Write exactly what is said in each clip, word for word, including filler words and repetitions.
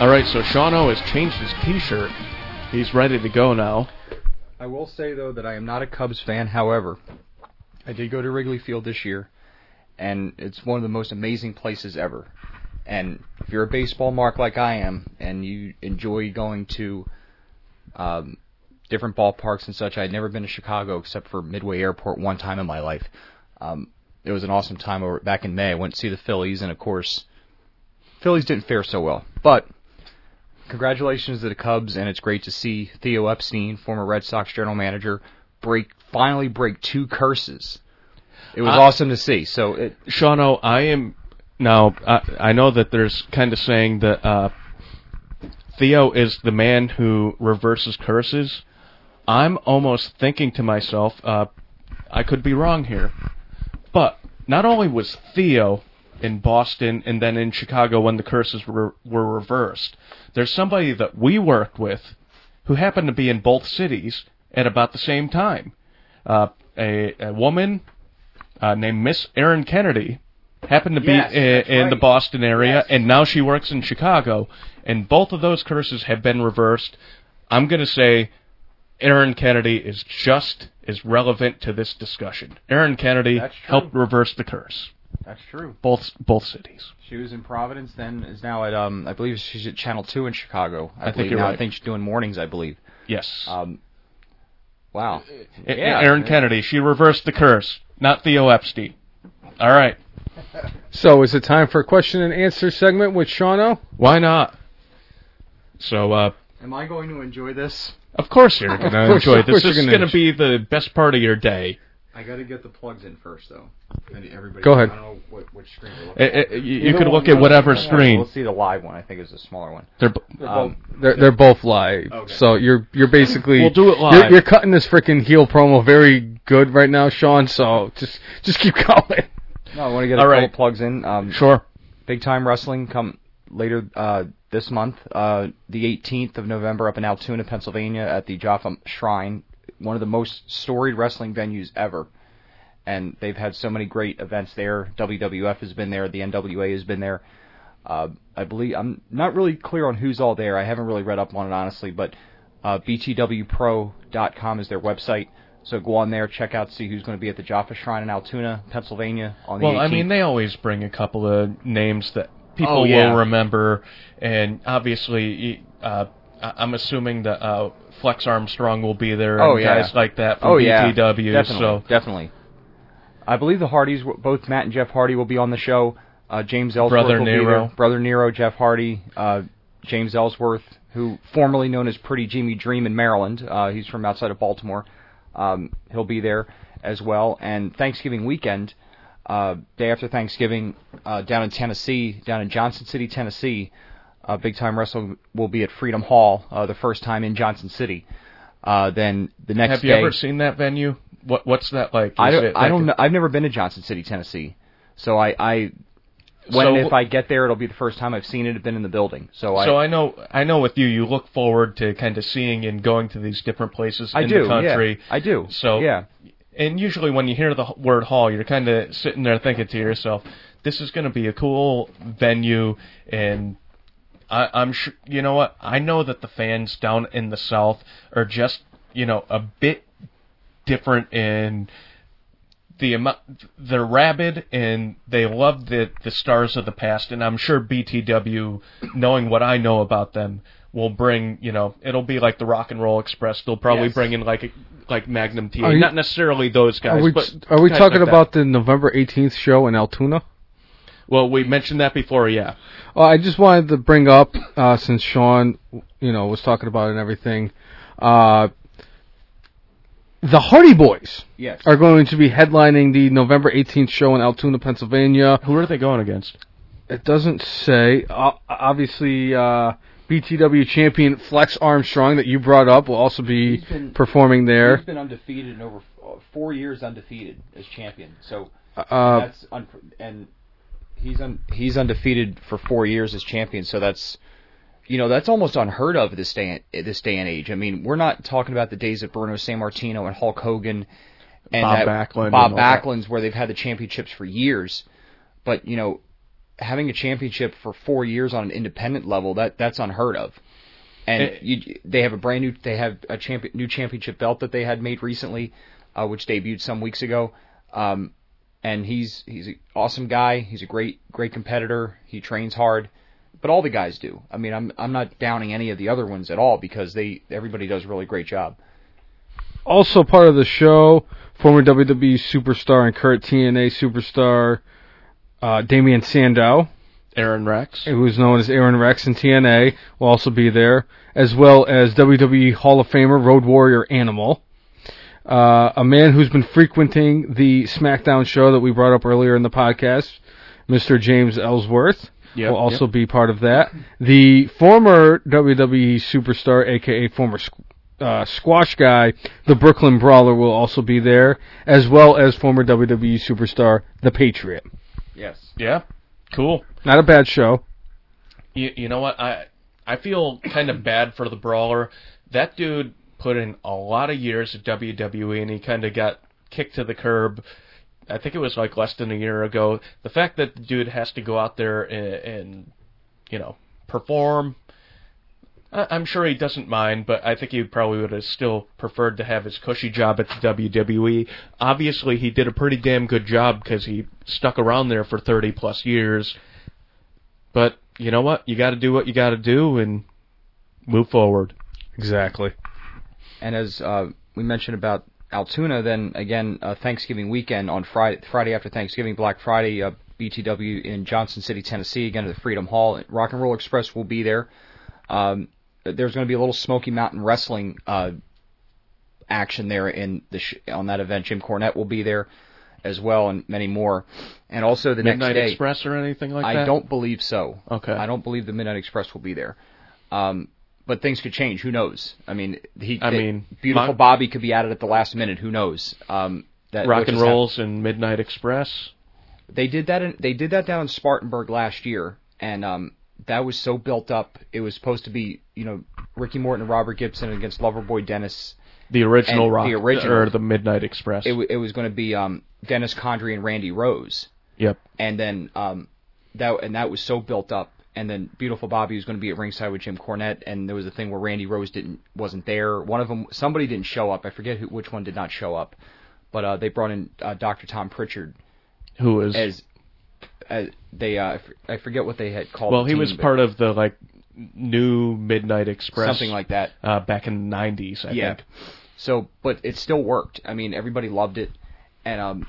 All right, so Sean O has changed his T-shirt. He's ready to go now. I will say, though, that I am not a Cubs fan. However, I did go to Wrigley Field this year, and it's one of the most amazing places ever. And if you're a baseball mark like I am, and you enjoy going to um, different ballparks and such, I had never been to Chicago except for Midway Airport one time in my life. Um, it was an awesome time over back in May. I went to see the Phillies, and of course, Phillies didn't fare so well. But congratulations to the Cubs, and it's great to see Theo Epstein, former Red Sox general manager, break finally break two curses. It was I, awesome to see. So, it, Sean O, I am. Now, I, I know that there's kind of saying that uh, Theo is the man who reverses curses. I'm almost thinking to myself, uh, I could be wrong here, but not only was Theo in Boston and then in Chicago when the curses were, were reversed, there's somebody that we worked with who happened to be in both cities at about the same time. Uh, a, a woman uh, named Miss Erin Kennedy happened to yes, be in, in right. the Boston area, yes. and now she works in Chicago, and both of those curses have been reversed. I'm going to say Erin Kennedy is just as relevant to this discussion. Erin Kennedy helped reverse the curse. That's true. Both both cities. She was in Providence, then is now at, um, I believe she's at Channel two in Chicago. I, I think you're now. right. I think she's doing mornings, I believe. Yes. Um, wow. Uh, yeah. Erin Kennedy, she reversed the curse, not Theo Epstein. All right. So is it time for a question and answer segment with Sean O? Why not? So, uh... am I going to enjoy this? Of course you're going to enjoy this. This is going to be the best part of your day. I got to get the plugs in first, though. Everybody, go ahead. I don't know what, which screen we're looking at. Uh, uh, you you could look at whatever screen. We'll see the live one. I think it's the smaller one. They're b- they're, um, both, they're, they're both live. Okay. So you're you're basically we'll do it live. You're, you're cutting this freaking heel promo very good right now, Sean. So just just keep going. No, I want to get a couple right. plugs in. Um, sure. Big Time Wrestling come later uh, this month, uh, the eighteenth of November, up in Altoona, Pennsylvania, at the Jaffa Shrine, one of the most storied wrestling venues ever. And they've had so many great events there. W W F has been there. The N W A has been there. Uh, I believe I'm not really clear on who's all there. I haven't really read up on it, honestly, but uh, b t w pro dot com is their website. So go on there, check out, see who's going to be at the Jaffa Shrine in Altoona, Pennsylvania on the eighteenth. Well, I mean, they always bring a couple of names that people oh, yeah. will remember. And obviously, uh, I'm assuming that uh, Flex Armstrong will be there and oh, yeah. guys like that from oh, yeah. B T W. Definitely, so. definitely. I believe the Hardys, both Matt and Jeff Hardy, will be on the show. Uh, James Ellsworth Brother will Nero. be there. Brother Nero, Jeff Hardy, uh, James Ellsworth, who formerly known as Pretty Jimmy Dream in Maryland. Uh, he's from outside of Baltimore. Um, he'll be there as well. And Thanksgiving weekend, uh, day after Thanksgiving, uh, down in Tennessee, down in Johnson City, Tennessee, uh, Big Time Wrestling will be at Freedom Hall, uh, the first time in Johnson City. Uh, then the next Have you day, ever seen that venue? What What's that like? Is I don't. It like I don't a, know. I've never been to Johnson City, Tennessee. So I, I when so, if I get there, it'll be the first time I've seen it. I've been in the building. So I. So I know. I know. With you, you look forward to kind of seeing and going to these different places I in do, the country. Yeah, I do. So yeah. And usually, when you hear the word hall, you're kind of sitting there thinking to yourself, "This is going to be a cool venue." And I, I'm sure, you know what? I know that the fans down in the South are just, you know, a bit different in the amount. They're rabid and they love the, the stars of the past. And I'm sure B T W, knowing what I know about them, will bring, you know, it'll be like the Rock and Roll Express. They'll probably yes. bring in like a, like Magnum T A. Not necessarily those guys. Are we, but are we talking like about the November eighteenth show in Altoona? Well, we mentioned that before, yeah. Uh, I just wanted to bring up, uh, since Sean, you know, was talking about it and everything, uh, the Hardy Boys yes. are going to be headlining the November eighteenth show in Altoona, Pennsylvania. Who are they going against? It doesn't say. Uh, obviously, uh, B T W champion Flex Armstrong that you brought up will also be been, performing there. He's been undefeated and over four years undefeated as champion. So uh, that's un- and. He's un- he's undefeated for four years as champion, so that's, you know, that's almost unheard of this day in, this day and age. I mean, we're not talking about the days of Bruno Sammartino and Hulk Hogan and Bob, that, Backlund Bob and Backlund's that. Where they've had the championships for years. But, you know, having a championship for four years on an independent level, that that's unheard of. And it, you, they have a brand new, they have a champion, new championship belt that they had made recently, uh, which debuted some weeks ago. Um, and he's he's an awesome guy. He's a great great competitor. He trains hard, but all the guys do. I mean, I'm I'm not downing any of the other ones at all because they everybody does a really great job. Also part of the show, former W W E superstar and current T N A superstar uh, Damian Sandow. Aaron Rex. Who is known as Aaron Rex in T N A, will also be there, as well as W W E Hall of Famer Road Warrior Animal, uh, a man who's been frequenting the SmackDown show that we brought up earlier in the podcast, Mister James Ellsworth, yep, will also yep. be part of that. The former W W E superstar, a k a former squ- uh, squash guy, the Brooklyn Brawler, will also be there, as well as former W W E superstar, The Patriot. Yes. Yeah. Cool. Not a bad show. You, you know what? I I feel kind of bad for the Brawler. That dude put in a lot of years at W W E, and he kind of got kicked to the curb. I think it was like less than a year ago. The fact that the dude has to go out there and, and you know, perform, I, I'm sure he doesn't mind, but I think he probably would have still preferred to have his cushy job at the W W E. Obviously, he did a pretty damn good job because he stuck around there for thirty-plus years. But you know what? You got to do what you got to do and move forward. Exactly. And as uh, we mentioned about Altoona, then again, uh, Thanksgiving weekend on Friday, Friday after Thanksgiving, Black Friday, uh, B T W in Johnson City, Tennessee, again at the Freedom Hall. Rock and Roll Express will be there. Um, there's going to be a little Smoky Mountain Wrestling uh, action there in the sh- on that event. Jim Cornette will be there as well, and many more. And also the Midnight next day... Midnight Express or anything like I that? I don't believe so. Okay. I don't believe the Midnight Express will be there. Um, but things could change. Who knows? I mean, he, I they, mean Beautiful my, Bobby could be added at the last minute. Who knows? Um, that, rock and Rolls happened. And Midnight Express? They did that in, They did that down in Spartanburg last year, and um, that was so built up. It was supposed to be, you know, Ricky Morton and Robert Gibson against Loverboy Dennis... The original and rock, the original, or the Midnight Express. It, w- it was going to be um, Dennis Condrey and Randy Rose. Yep. And then um, that and that was so built up. And then Beautiful Bobby was going to be at ringside with Jim Cornette. And there was a thing where Randy Rose didn't wasn't there. One of them, somebody didn't show up. I forget who, which one did not show up. But uh, they brought in uh, Doctor Tom Pritchard, who is as, as they uh, I forget what they had called. Well, the he team, was part of the like new Midnight Express, something like that, uh, back in the nineties. I yeah. think. So, but it still worked. I mean, everybody loved it, and um,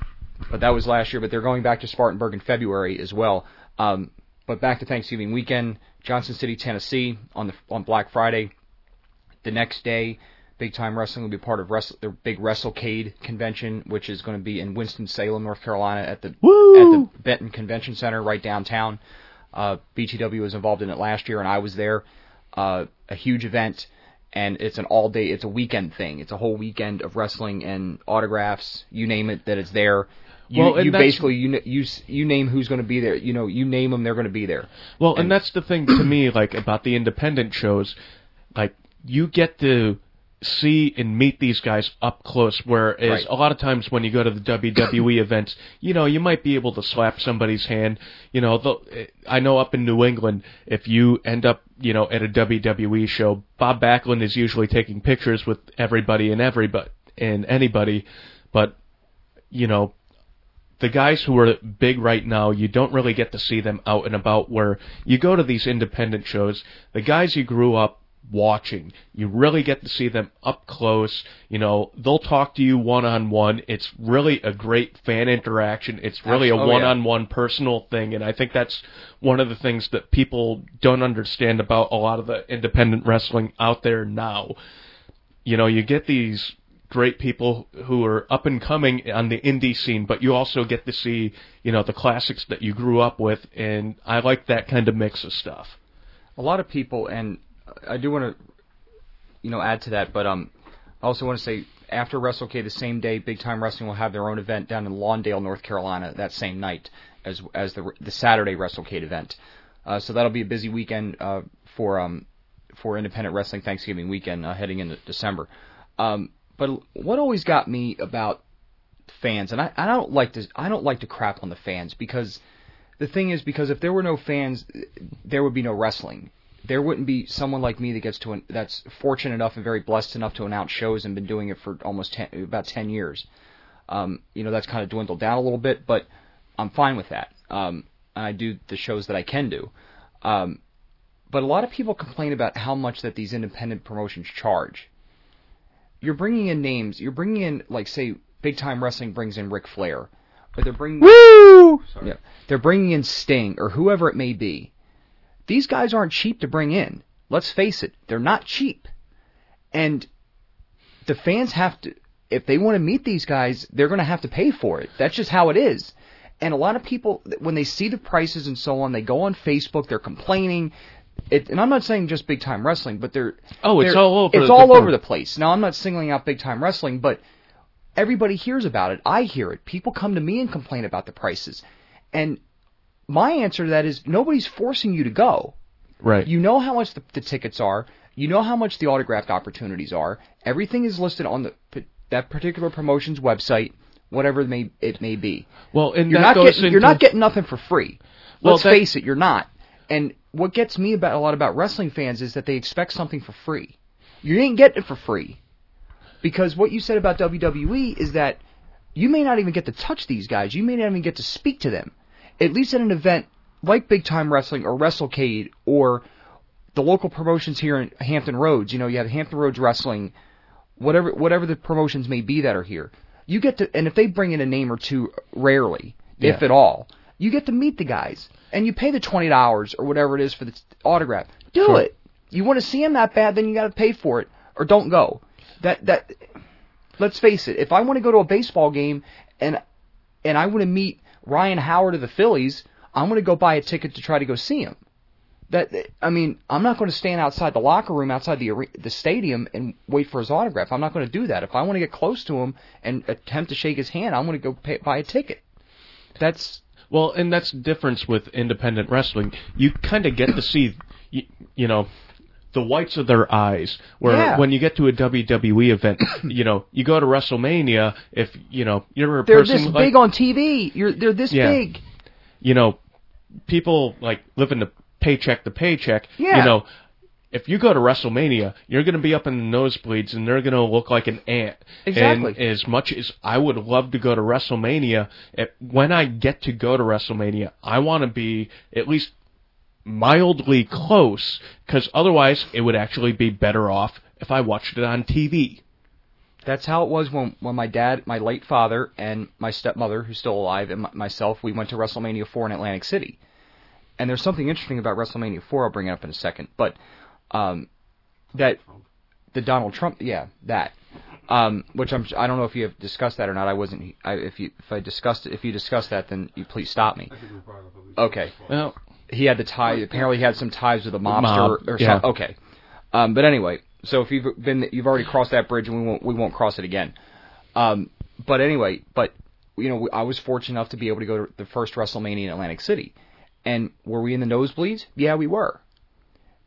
but that was last year. But they're going back to Spartanburg in February as well. Um, but back to Thanksgiving weekend, Johnson City, Tennessee, on the on Black Friday. The next day, Big Time Wrestling will be part of wrestle, the big Wrestlecade convention, which is going to be in Winston-Salem, North Carolina, at the Woo! at the Benton Convention Center right downtown. Uh, B T W was involved in it last year, and I was there. Uh, a huge event. And it's an all-day, it's a weekend thing. It's a whole weekend of wrestling and autographs, you name it, that is there. You, well, and you basically, you, you you name who's going to be there. You know, you name them, they're going to be there. Well, and, and that's the thing to me, like, about the independent shows. Like, you get to see and meet these guys up close, whereas right. a lot of times when you go to the W W E events, you know, you might be able to slap somebody's hand. You know, the, I know up in New England, if you end up, you know, at a W W E show, Bob Backlund is usually taking pictures with everybody and everybody and anybody, but, you know, the guys who are big right now, you don't really get to see them out and about, where you go to these independent shows, the guys you grew up watching, you really get to see them up close. You know, they'll talk to you one-on-one. It's really a great fan interaction. It's really oh, a one-on-one yeah. personal thing, and I think that's one of the things that people don't understand about a lot of the independent wrestling out there now. You know, you get these great people who are up and coming on the indie scene, but you also get to see, you know, the classics that you grew up with, and I like that kind of mix of stuff. A lot of people, and I do want to, you know, add to that, but um, I also want to say after WrestleCade, the same day, Big Time Wrestling will have their own event down in Lawndale, North Carolina, that same night as as the the Saturday WrestleCade event. Uh, so that'll be a busy weekend uh, for um for independent wrestling Thanksgiving weekend uh, heading into December. Um, but what always got me about fans, and I, I don't like to I don't like to crap on the fans because the thing is, because if there were no fans, there would be no wrestling. There wouldn't be someone like me that gets to an, that's fortunate enough and very blessed enough to announce shows and been doing it for almost ten, about ten years. Um, you know, that's kind of dwindled down a little bit, but I'm fine with that. Um, and I do the shows that I can do. Um, but a lot of people complain about how much that these independent promotions charge. You're bringing in names. You're bringing in, like, say, Big Time Wrestling brings in Ric Flair, or they're bringing Woo! Sorry. Yeah, they're bringing in Sting or whoever it may be. These guys aren't cheap to bring in. Let's face it, they're not cheap. And the fans have to, if they want to meet these guys, they're going to have to pay for it. That's just how it is. And a lot of people, when they see the prices and so on, they go on Facebook, they're complaining. It, and I'm not saying just Big Time Wrestling, but they're... Oh, it's they're, all over It's the, all the over the place. Now, I'm not singling out Big Time Wrestling, but everybody hears about it. I hear it. People come to me and complain about the prices. And my answer to that is nobody's forcing you to go. Right. You know how much the, the tickets are. You know how much the autographed opportunities are. Everything is listed on the that particular promotion's website, whatever it may, it may be. Well, and you're that not goes getting, into... You're not getting nothing for free. Well, Let's that... face it, you're not. And what gets me about a lot about wrestling fans is that they expect something for free. You ain't getting it for free. Because what you said about W W E is that you may not even get to touch these guys. You may not even get to speak to them. At least at an event like Big Time Wrestling or Wrestlecade or the local promotions here in Hampton Roads, you know, you have Hampton Roads Wrestling, whatever whatever the promotions may be that are here, you get to, and if they bring in a name or two, rarely, yeah. if at all, you get to meet the guys, and you pay the twenty dollars or whatever it is for the autograph. Do sure. it. You want to see them that bad, then you got to pay for it, or don't go. That that. Let's face it, if I want to go to a baseball game and and I want to meet Ryan Howard of the Phillies, I'm going to go buy a ticket to try to go see him. That I mean, I'm not going to stand outside the locker room, outside the the stadium, and wait for his autograph. I'm not going to do that. If I want to get close to him and attempt to shake his hand, I'm going to go pay, buy a ticket. That's well, and that's the difference with independent wrestling. You kind of get to see, you, you know. the whites of their eyes, where yeah. when you get to a W W E event, you know, you go to WrestleMania, if, you know, you're a they're person... They're this like, big on T V. You're, they're this yeah. big. You know, people, like, living the paycheck to paycheck, yeah. you know, if you go to WrestleMania, you're going to be up in the nosebleeds, and they're going to look like an ant. Exactly. And as much as I would love to go to WrestleMania, it, when I get to go to WrestleMania, I want to be at least... mildly close, because otherwise it would actually be better off if I watched it on T V. That's how it was when when my dad, my late father, and my stepmother, who's still alive, and m- myself, we went to WrestleMania four in Atlantic City. And there's something interesting about WrestleMania four, I'll bring it up in a second, but um, that the Donald Trump, yeah, that, um, which I'm, I don't know if you have discussed that or not. I wasn't. I, if you if I discussed it, if you discussed that, then you please stop me. Okay. Well. He had the tie. Apparently, he had some ties with a mobster Mob, or, or yeah. something. Okay, um, but anyway, so if you've been, you've already crossed that bridge, and we won't, we won't cross it again. Um, but anyway, but you know, I was fortunate enough to be able to go to the first WrestleMania in Atlantic City, and were we in the nosebleeds? Yeah, we were.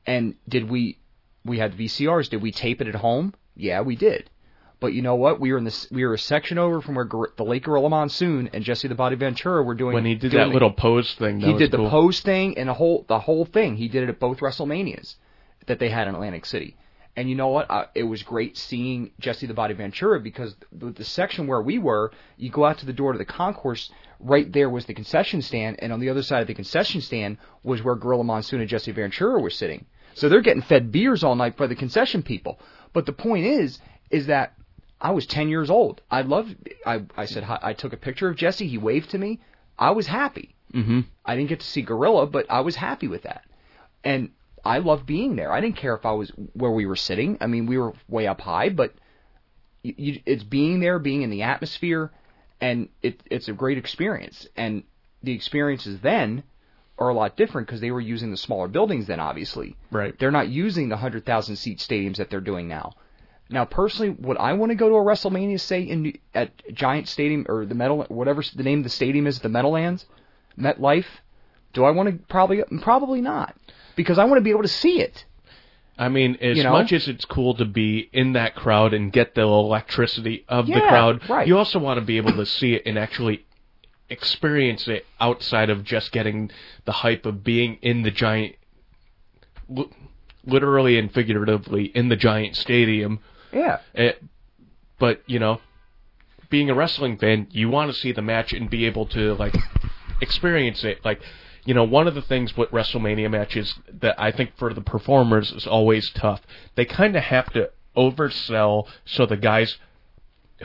And did we? We had V C Rs. Did we tape it at home? Yeah, we did. But you know what? We were in this. We were a section over from where gor- the late Gorilla Monsoon and Jesse the Body Ventura were doing. When he did that the, little pose thing, that he was did cool. the pose thing and the whole the whole thing. He did it at both WrestleManias that they had in Atlantic City. And you know what? I, it was great seeing Jesse the Body Ventura, because the, the section where we were, you go out to the door to the concourse. Right there was the concession stand, and on the other side of the concession stand was where Gorilla Monsoon and Jesse Ventura were sitting. So they're getting fed beers all night by the concession people. But the point is, is that I was ten years old. I loved. I I said hi, I took a picture of Jesse. He waved to me. I was happy. Mm-hmm. I didn't get to see Gorilla, but I was happy with that, and I loved being there. I didn't care if I was where we were sitting. I mean, we were way up high, but you, you, it's being there, being in the atmosphere, and it, it's a great experience. And the experiences then are a lot different because they were using the smaller buildings then. Obviously, right? They're not using the hundred thousand seat stadiums that they're doing now. Now, personally, would I want to go to a WrestleMania, say, in at Giant Stadium or the Metal, whatever the name of the stadium is, the Meadowlands, MetLife? Do I want to? Probably, probably not, because I want to be able to see it. I mean, as you know? much as it's cool to be in that crowd and get the electricity of yeah, the crowd, right. you also want to be able to see it and actually experience it outside of just getting the hype of being in the giant, li- literally and figuratively, in the giant stadium. Yeah. It, but, you know, being a wrestling fan, you want to see the match and be able to, like, experience it. Like, you know, one of the things with WrestleMania matches that I think for the performers is always tough, they kind of have to oversell so the guys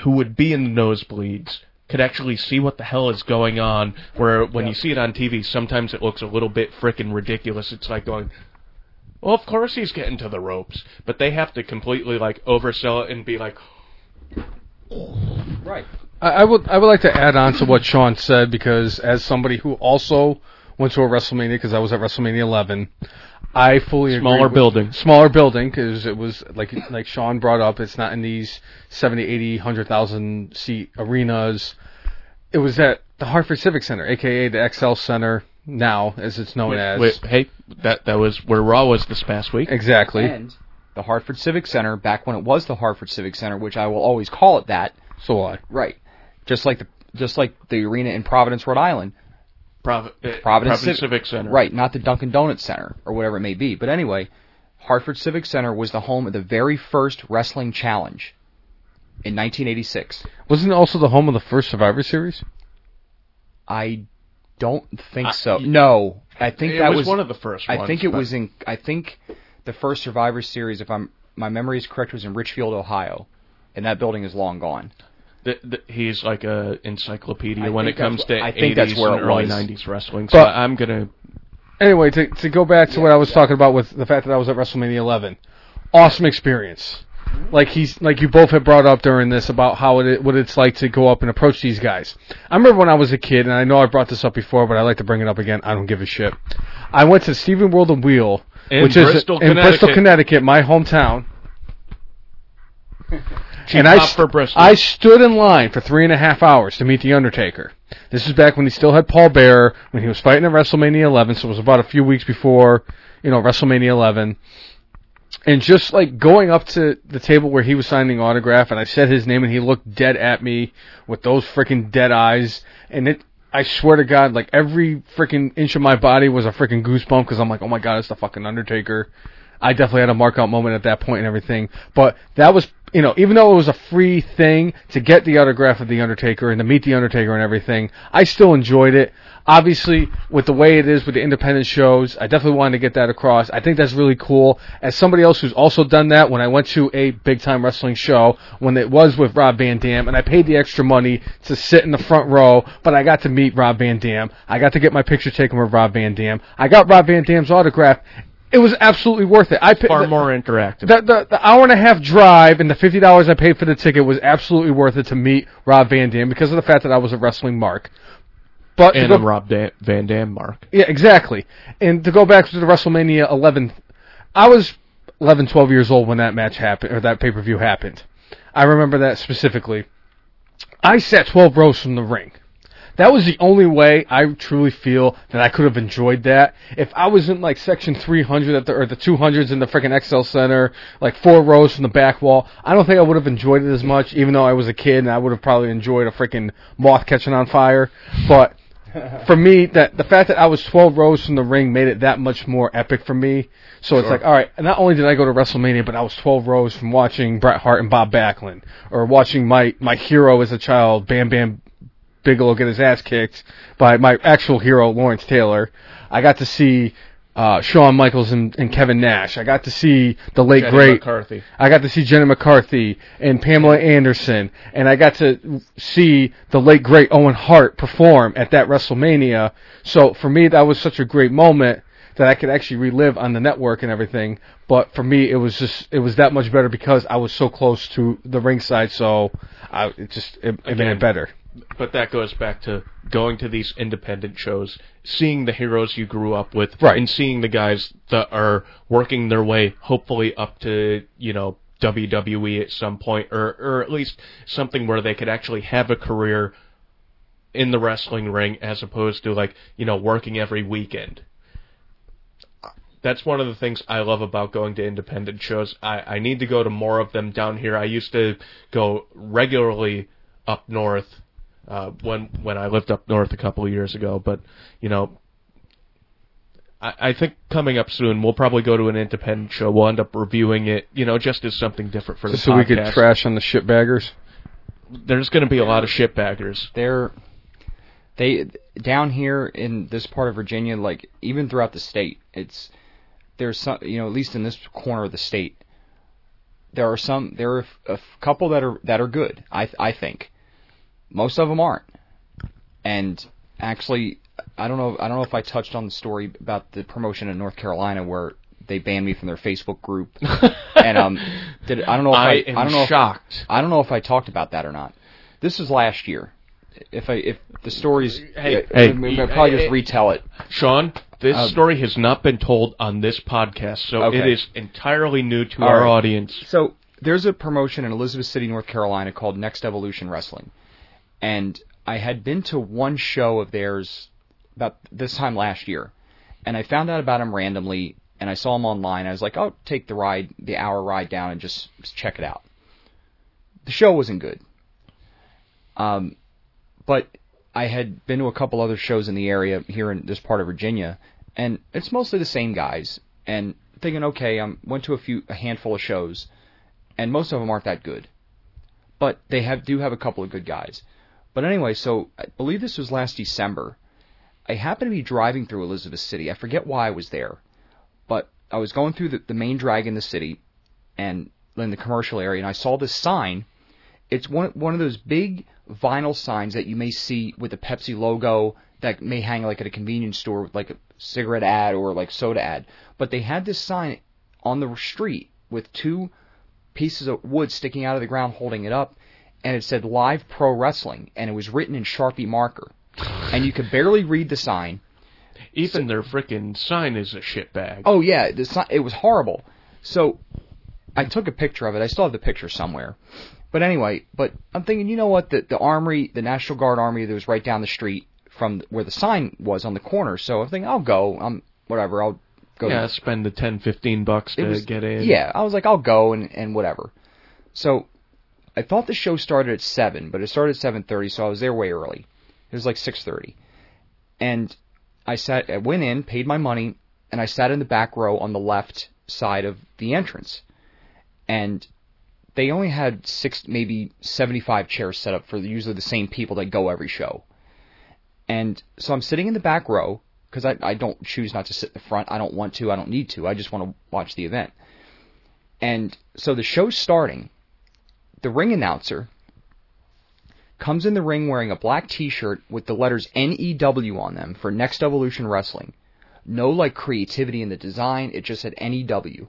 who would be in the nosebleeds could actually see what the hell is going on, where when yeah. you see it on T V, sometimes it looks a little bit frickin' ridiculous. It's like going, well, of course he's getting to the ropes. But they have to completely, like, oversell it and be like... Right. I, I would I would like to add on to what Sean said, because as somebody who also went to a WrestleMania, because I was at WrestleMania eleven, I fully agree. Smaller building. Smaller building, because it was, like like Sean brought up, it's not in these seventy, eighty, one hundred thousand seat arenas. It was at the Hartford Civic Center, a k a the X L Center now, as it's known wait, as. Wait, hey, that, that was where Raw was this past week. Exactly. And the Hartford Civic Center, back when it was the Hartford Civic Center, which I will always call it that. So I. Right. Just like the just like the arena in Providence, Rhode Island. Provi- Providence, Providence Civ- Civic Center. Right, not the Dunkin' Donuts Center, or whatever it may be. But anyway, Hartford Civic Center was the home of the very first wrestling challenge in nineteen eighty-six. Wasn't it also the home of the first Survivor Series? I don't think I, so. No. I think that was... It was one of the first ones. I think it was in... I think the first Survivor Series, if I'm my memory is correct, was in Richfield, Ohio. And that building is long gone. The, the, he's like a encyclopedia I when it comes to I think eighties that's where and early was. nineties wrestling. So but, I'm gonna. Anyway, to to go back to yeah, what I was yeah. talking about with the fact that I was at WrestleMania eleven, awesome experience. Like he's like you both have brought up during this about how it what it's like to go up and approach these guys. I remember when I was a kid, and I know I brought this up before, but I like to bring it up again. I don't give a shit. I went to Steven World and Wheel, in which Bristol, is in Bristol, Connecticut, my hometown. And I, st- I stood in line for three and a half hours to meet The Undertaker. This is back when he still had Paul Bearer, when he was fighting at WrestleMania eleven, so it was about a few weeks before, you know, WrestleMania eleven. And just, like, going up to the table where he was signing autograph, and I said his name, and he looked dead at me with those freaking dead eyes. And it, I swear to God, like, every freaking inch of my body was a freaking goosebump, because I'm like, oh my God, it's the fucking Undertaker. I definitely had a mark-out moment at that point and everything. But that was... You know, even though it was a free thing to get the autograph of The Undertaker and to meet The Undertaker and everything, I still enjoyed it. Obviously, with the way it is with the independent shows, I definitely wanted to get that across. I think that's really cool. As somebody else who's also done that, when I went to a Big Time Wrestling show, when it was with Rob Van Dam, and I paid the extra money to sit in the front row, but I got to meet Rob Van Dam. I got to get my picture taken with Rob Van Dam. I got Rob Van Dam's autograph. It was absolutely worth it. I paid, far the, more interactive. The, the, the hour and a half drive and the fifty dollars I paid for the ticket was absolutely worth it to meet Rob Van Dam because of the fact that I was a wrestling mark. But and go, a Rob da- Van Dam mark. Yeah, exactly. And to go back to the WrestleMania eleven, I was eleven, twelve years old when that match happened, or that pay-per-view happened. I remember that specifically. I sat twelve rows from the ring. That was the only way I truly feel that I could have enjoyed that. If I was in, like, section three hundred at the, or the two hundreds in the freaking X L Center, like four rows from the back wall, I don't think I would have enjoyed it as much, even though I was a kid and I would have probably enjoyed a freaking moth catching on fire. But for me, that the fact that I was twelve rows from the ring made it that much more epic for me. So sure. It's like, all right, not only did I go to WrestleMania, but I was twelve rows from watching Bret Hart and Bob Backlund, or watching my, my hero as a child, Bam Bam Bigelow get his ass kicked by my actual hero, Lawrence Taylor. I got to see uh, Shawn Michaels and, and Kevin Nash. I got to see the late Jenny great... McCarthy. I got to see Jenny McCarthy and Pamela Anderson. And I got to see the late great Owen Hart perform at that WrestleMania. So for me, that was such a great moment that I could actually relive on the network and everything. But for me, it was just it was that much better because I was so close to the ringside. So I, it just it, it made it better. But that goes back to going to these independent shows, seeing the heroes you grew up with, right. And seeing the guys that are working their way, hopefully up to, you know, W W E at some point, or or at least something where they could actually have a career in the wrestling ring as opposed to, like, you know, working every weekend. That's one of the things I love about going to independent shows. I, I need to go to more of them down here. I used to go regularly up north. uh, when when I lived up north a couple of years ago. But, you know, I, I think coming up soon, we'll probably go to an independent show. We'll end up reviewing it, you know, just as something different for the podcast. Just so we could trash on the shitbaggers? There's going to be a lot of shitbaggers. They're... They down here in this part of Virginia, like even throughout the state, it's there's some, you know, at least in this corner of the state, there are some there are a couple that are that are good. I I think most of them aren't. And actually, I don't know. I don't know if I touched on the story about the promotion in North Carolina where they banned me from their Facebook group. and um, did I don't know. If I, I am I don't know shocked. If, I don't know if I talked about that or not. This was last year. If I if the stories, hey, hey, I mean, I'll probably hey, just retell it. Sean, this um, story has not been told on this podcast, so okay. It is entirely new to All our right. audience. So there's a promotion in Elizabeth City, North Carolina, called Next Evolution Wrestling, and I had been to one show of theirs about this time last year, and I found out about them randomly, and I saw them online. I was like, I'll take the ride, the hour ride down, and just check it out. The show wasn't good. Um. But I had been to a couple other shows in the area here in this part of Virginia, and it's mostly the same guys. And thinking, okay, I went to a few, a handful of shows, and most of them aren't that good. But they have do have a couple of good guys. But anyway, so I believe this was last December. I happened to be driving through Elizabeth City. I forget why I was there, but I was going through the, the main drag in the city and in the commercial area, and I saw this sign. It's one one of those big vinyl signs that you may see with a Pepsi logo that may hang like at a convenience store with like a cigarette ad or like soda ad. But they had this sign on the street with two pieces of wood sticking out of the ground holding it up, and it said Live Pro Wrestling, and it was written in Sharpie marker. And you could barely read the sign. Even so, their frickin' sign is a shitbag. Oh yeah, the sign, it was horrible. So I took a picture of it. I still have the picture somewhere. But anyway, but I'm thinking, you know what, the, the armory, the National Guard Armory that was right down the street from where the sign was on the corner, so I'm thinking, I'll go, I'm, whatever, I'll go. Yeah, spend the ten, fifteen bucks to was, get in. Yeah, I was like, I'll go and, and whatever. So I thought the show started at seven, but it started at seven thirty, so I was there way early. It was like six thirty. And I sat, I went in, paid my money, and I sat in the back row on the left side of the entrance. And they only had six, maybe seventy-five chairs set up for usually the same people that go every show. And so I'm sitting in the back row because I, I don't choose not to sit in the front. I don't want to. I don't need to. I just want to watch the event. And so the show's starting. The ring announcer comes in the ring wearing a black T-shirt with the letters N E W on them for Next Evolution Wrestling. No, like, creativity in the design. It just said N E W.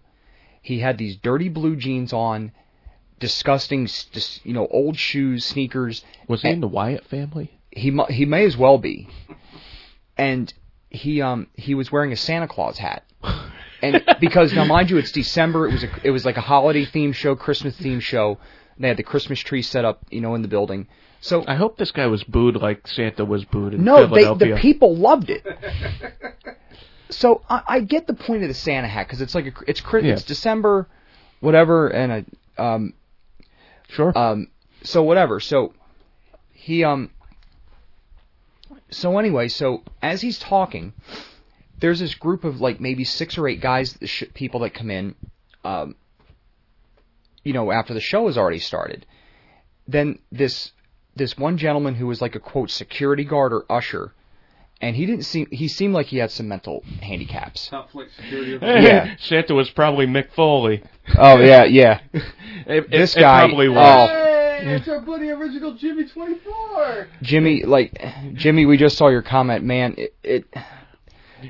He had these dirty blue jeans on, disgusting, you know, old shoes, sneakers. Was he and in the Wyatt family? He he may as well be. And he um he was wearing a Santa Claus hat. And because now, mind you, it's December. It was a, it was like a holiday themed show, Christmas themed show. They had the Christmas tree set up, you know, in the building. So I hope this guy was booed like Santa was booed in no, Philadelphia. No, the people loved it. So I, I get the point of the Santa hat because it's like a, it's Christmas, yeah. December, whatever, and a um. Sure. Um, so whatever. So he um. So anyway, so as he's talking, there's this group of like maybe six or eight guys, sh- people that come in, um. You know, after the show has already started, then this this one gentleman who was like a quote security guard or usher, and he didn't seem he seemed like he had some mental handicaps. Top flight security. Yeah, Santa was probably Mick Foley. Oh yeah, yeah. It, this it, guy. It probably was. Oh, hey, it's our buddy original Jimmy twenty-four. Jimmy, like Jimmy, we just saw your comment, man. It, it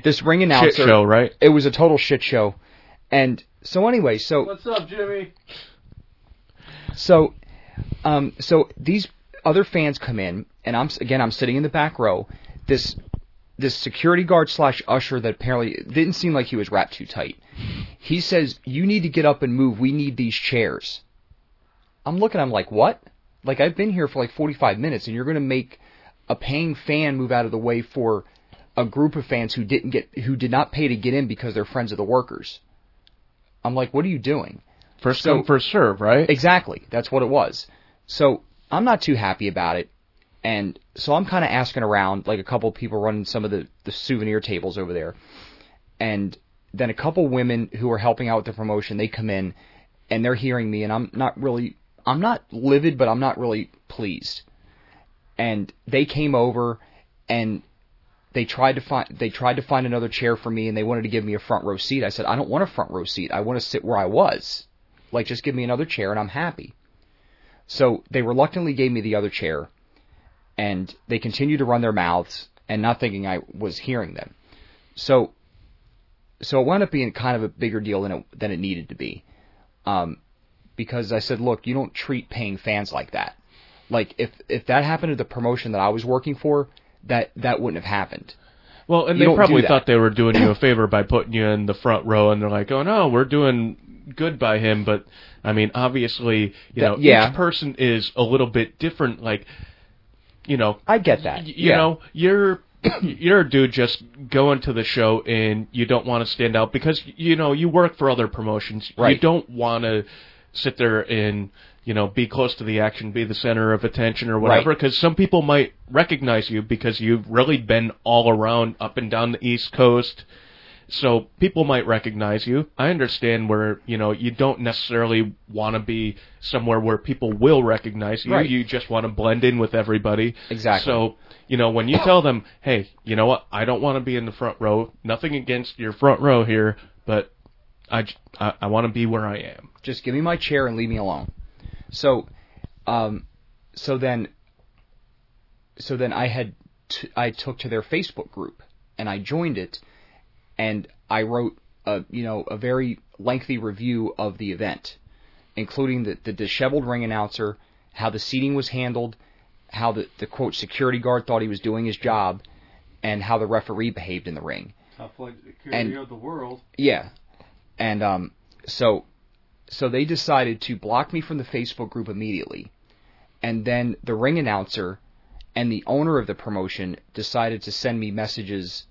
this ring announcer. Shit show, right? It was a total shit show. And so anyway, so what's up, Jimmy? So, um, so these other fans come in, and I'm again I'm sitting in the back row. This. This security guard slash usher that apparently didn't seem like he was wrapped too tight. He says, "You need to get up and move. We need these chairs." I'm looking. I'm like, "What? Like I've been here for like forty-five minutes, and you're going to make a paying fan move out of the way for a group of fans who didn't get, who did not pay to get in because they're friends of the workers." I'm like, "What are you doing?" First come, so, first serve, right? Exactly. That's what it was. So I'm not too happy about it. And so I'm kind of asking around, like a couple people running some of the, the souvenir tables over there. And then a couple women who are helping out with the promotion, they come in, and they're hearing me, and I'm not really, I'm not livid, but I'm not really pleased. And they came over, and they tried to find, they tried to find another chair for me, and they wanted to give me a front row seat. I said, I don't want a front row seat. I want to sit where I was. Like, just give me another chair, and I'm happy. So they reluctantly gave me the other chair, and they continued to run their mouths, and not thinking I was hearing them. So... So it wound up being kind of a bigger deal than it, than it needed to be. Um, because I said, look, you don't treat paying fans like that. Like, if if that happened to the promotion that I was working for, that, that wouldn't have happened. Well, and you they probably thought they were doing you a favor by putting you in the front row, and they're like, oh, no, we're doing good by him. But, I mean, obviously, you that, know, yeah. each person is a little bit different. Like, you know. I get that. Y- you yeah. know, you're... You're a dude just going to the show, and you don't want to stand out because, you know, you work for other promotions. Right. You don't want to sit there and, you know, be close to the action, be the center of attention or whatever, because right. some people might recognize you because you've really been all around up and down the East Coast. So people might recognize you. I understand where, you know, you don't necessarily want to be somewhere where people will recognize you. Right. You just want to blend in with everybody. Exactly. So, you know, when you tell them, hey, you know what, I don't want to be in the front row. Nothing against your front row here, but I, I, I want to be where I am. Just give me my chair and leave me alone. So, um, so then, so then I had, t- I took to their Facebook group and I joined it. And I wrote, a, you know, a very lengthy review of the event, including the, the disheveled ring announcer, how the seating was handled, how the, the, quote, security guard thought he was doing his job, and how the referee behaved in the ring. How played the security of the world. Yeah. And um, so so they decided to block me from the Facebook group immediately. And then the ring announcer and the owner of the promotion decided to send me messages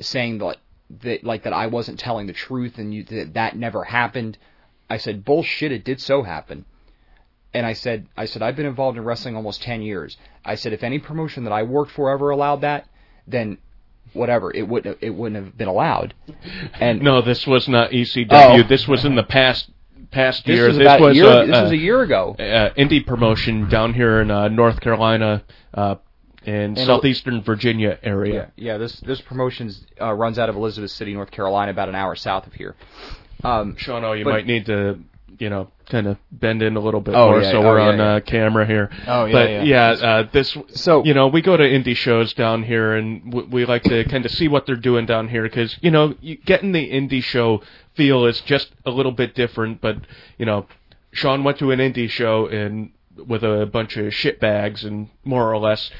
saying that, That, like that I wasn't telling the truth and you, that, that never happened. I said, bullshit, it did so happen. And I said, I said, I've been involved in wrestling almost ten years. I said, if any promotion that I worked for ever allowed that, then whatever, it wouldn't, it wouldn't have been allowed. And no, this was not E C W. Oh, this was in the past past this year. Was this, was a year a, this was a year ago. Uh, indie promotion down here in uh, North Carolina, uh in southeastern Virginia area. Yeah, yeah this this promotion uh, runs out of Elizabeth City, North Carolina, about an hour south of here. Um, Sean O, you but, might need to, you know, kind of bend in a little bit oh, more yeah, so oh, we're yeah, on yeah. Uh, camera here. Oh, yeah, But, yeah, yeah uh, this, so, you know, we go to indie shows down here, and we, we like to kind of see what they're doing down here because, you know, you, getting the indie show feel is just a little bit different, but, you know, Sean went to an indie show and with a bunch of shitbags and more or less...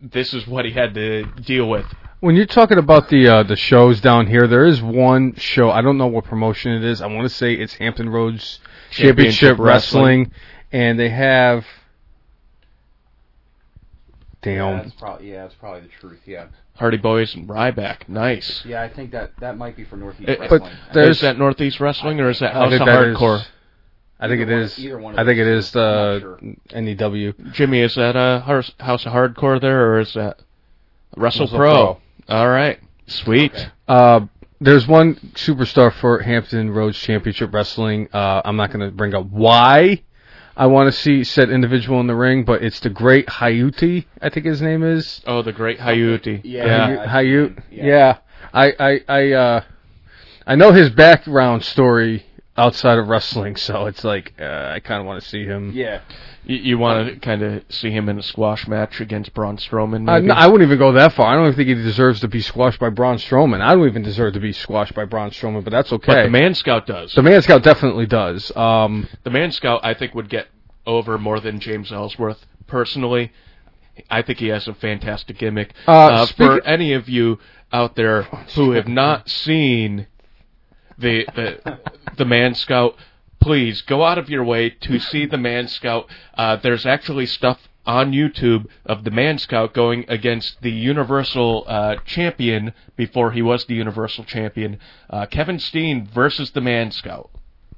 This is what he had to deal with. When you're talking about the uh, the shows down here, there is one show. I don't know what promotion it is. I want to say it's Hampton Roads Championship, Championship Wrestling, Wrestling, and they have. Damn. Yeah, that's probably, yeah, that's probably the truth. Yeah. Hardy Boys and Ryback. Nice. Yeah, I think that, that might be for Northeast it, Wrestling. But is that Northeast Wrestling or is that House of Hardcore? Is, I think it is. I think it is the N E W. Jimmy, is that a House of Hardcore there, or is that Wrestle Pro? All right, sweet. Okay. Uh, there's one superstar for Hampton Roads Championship Wrestling. Uh, I'm not going to bring up why I want to see said individual in the ring, but it's the Great Hayuti. I think his name is. Oh, the Great Hayuti. Yeah, Hayut. Yeah. yeah, I, I, I, uh, I know his background story. Outside of wrestling, so it's like uh, I kind of want to see him. Yeah, you, you want to kind of see him in a squash match against Braun Strowman. Maybe? Uh, no, I wouldn't even go that far. I don't even think he deserves to be squashed by Braun Strowman. I don't even deserve to be squashed by Braun Strowman, but that's okay. But the Man Scout does. The Man Scout definitely does. Um, the Man Scout, I think, would get over more than James Ellsworth personally. I think he has a fantastic gimmick. Uh, uh, for any of you out there who have not seen the the. The Man Scout, please go out of your way to see the Man Scout. Uh, there's actually stuff on YouTube of the Man Scout going against the Universal uh, Champion before he was the Universal Champion, uh, Kevin Steen versus the Man Scout.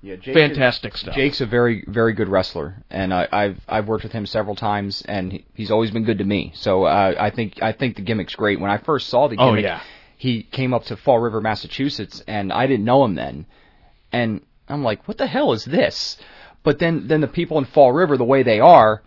Yeah, Jake fantastic is, stuff. Jake's a very, very good wrestler, and I, I've I've worked with him several times, and he, he's always been good to me. So uh, I think I think the gimmick's great. When I first saw the gimmick, oh, yeah. he came up to Fall River, Massachusetts, and I didn't know him then, and I'm like, what the hell is this? But then, then the people in Fall River, the way they are,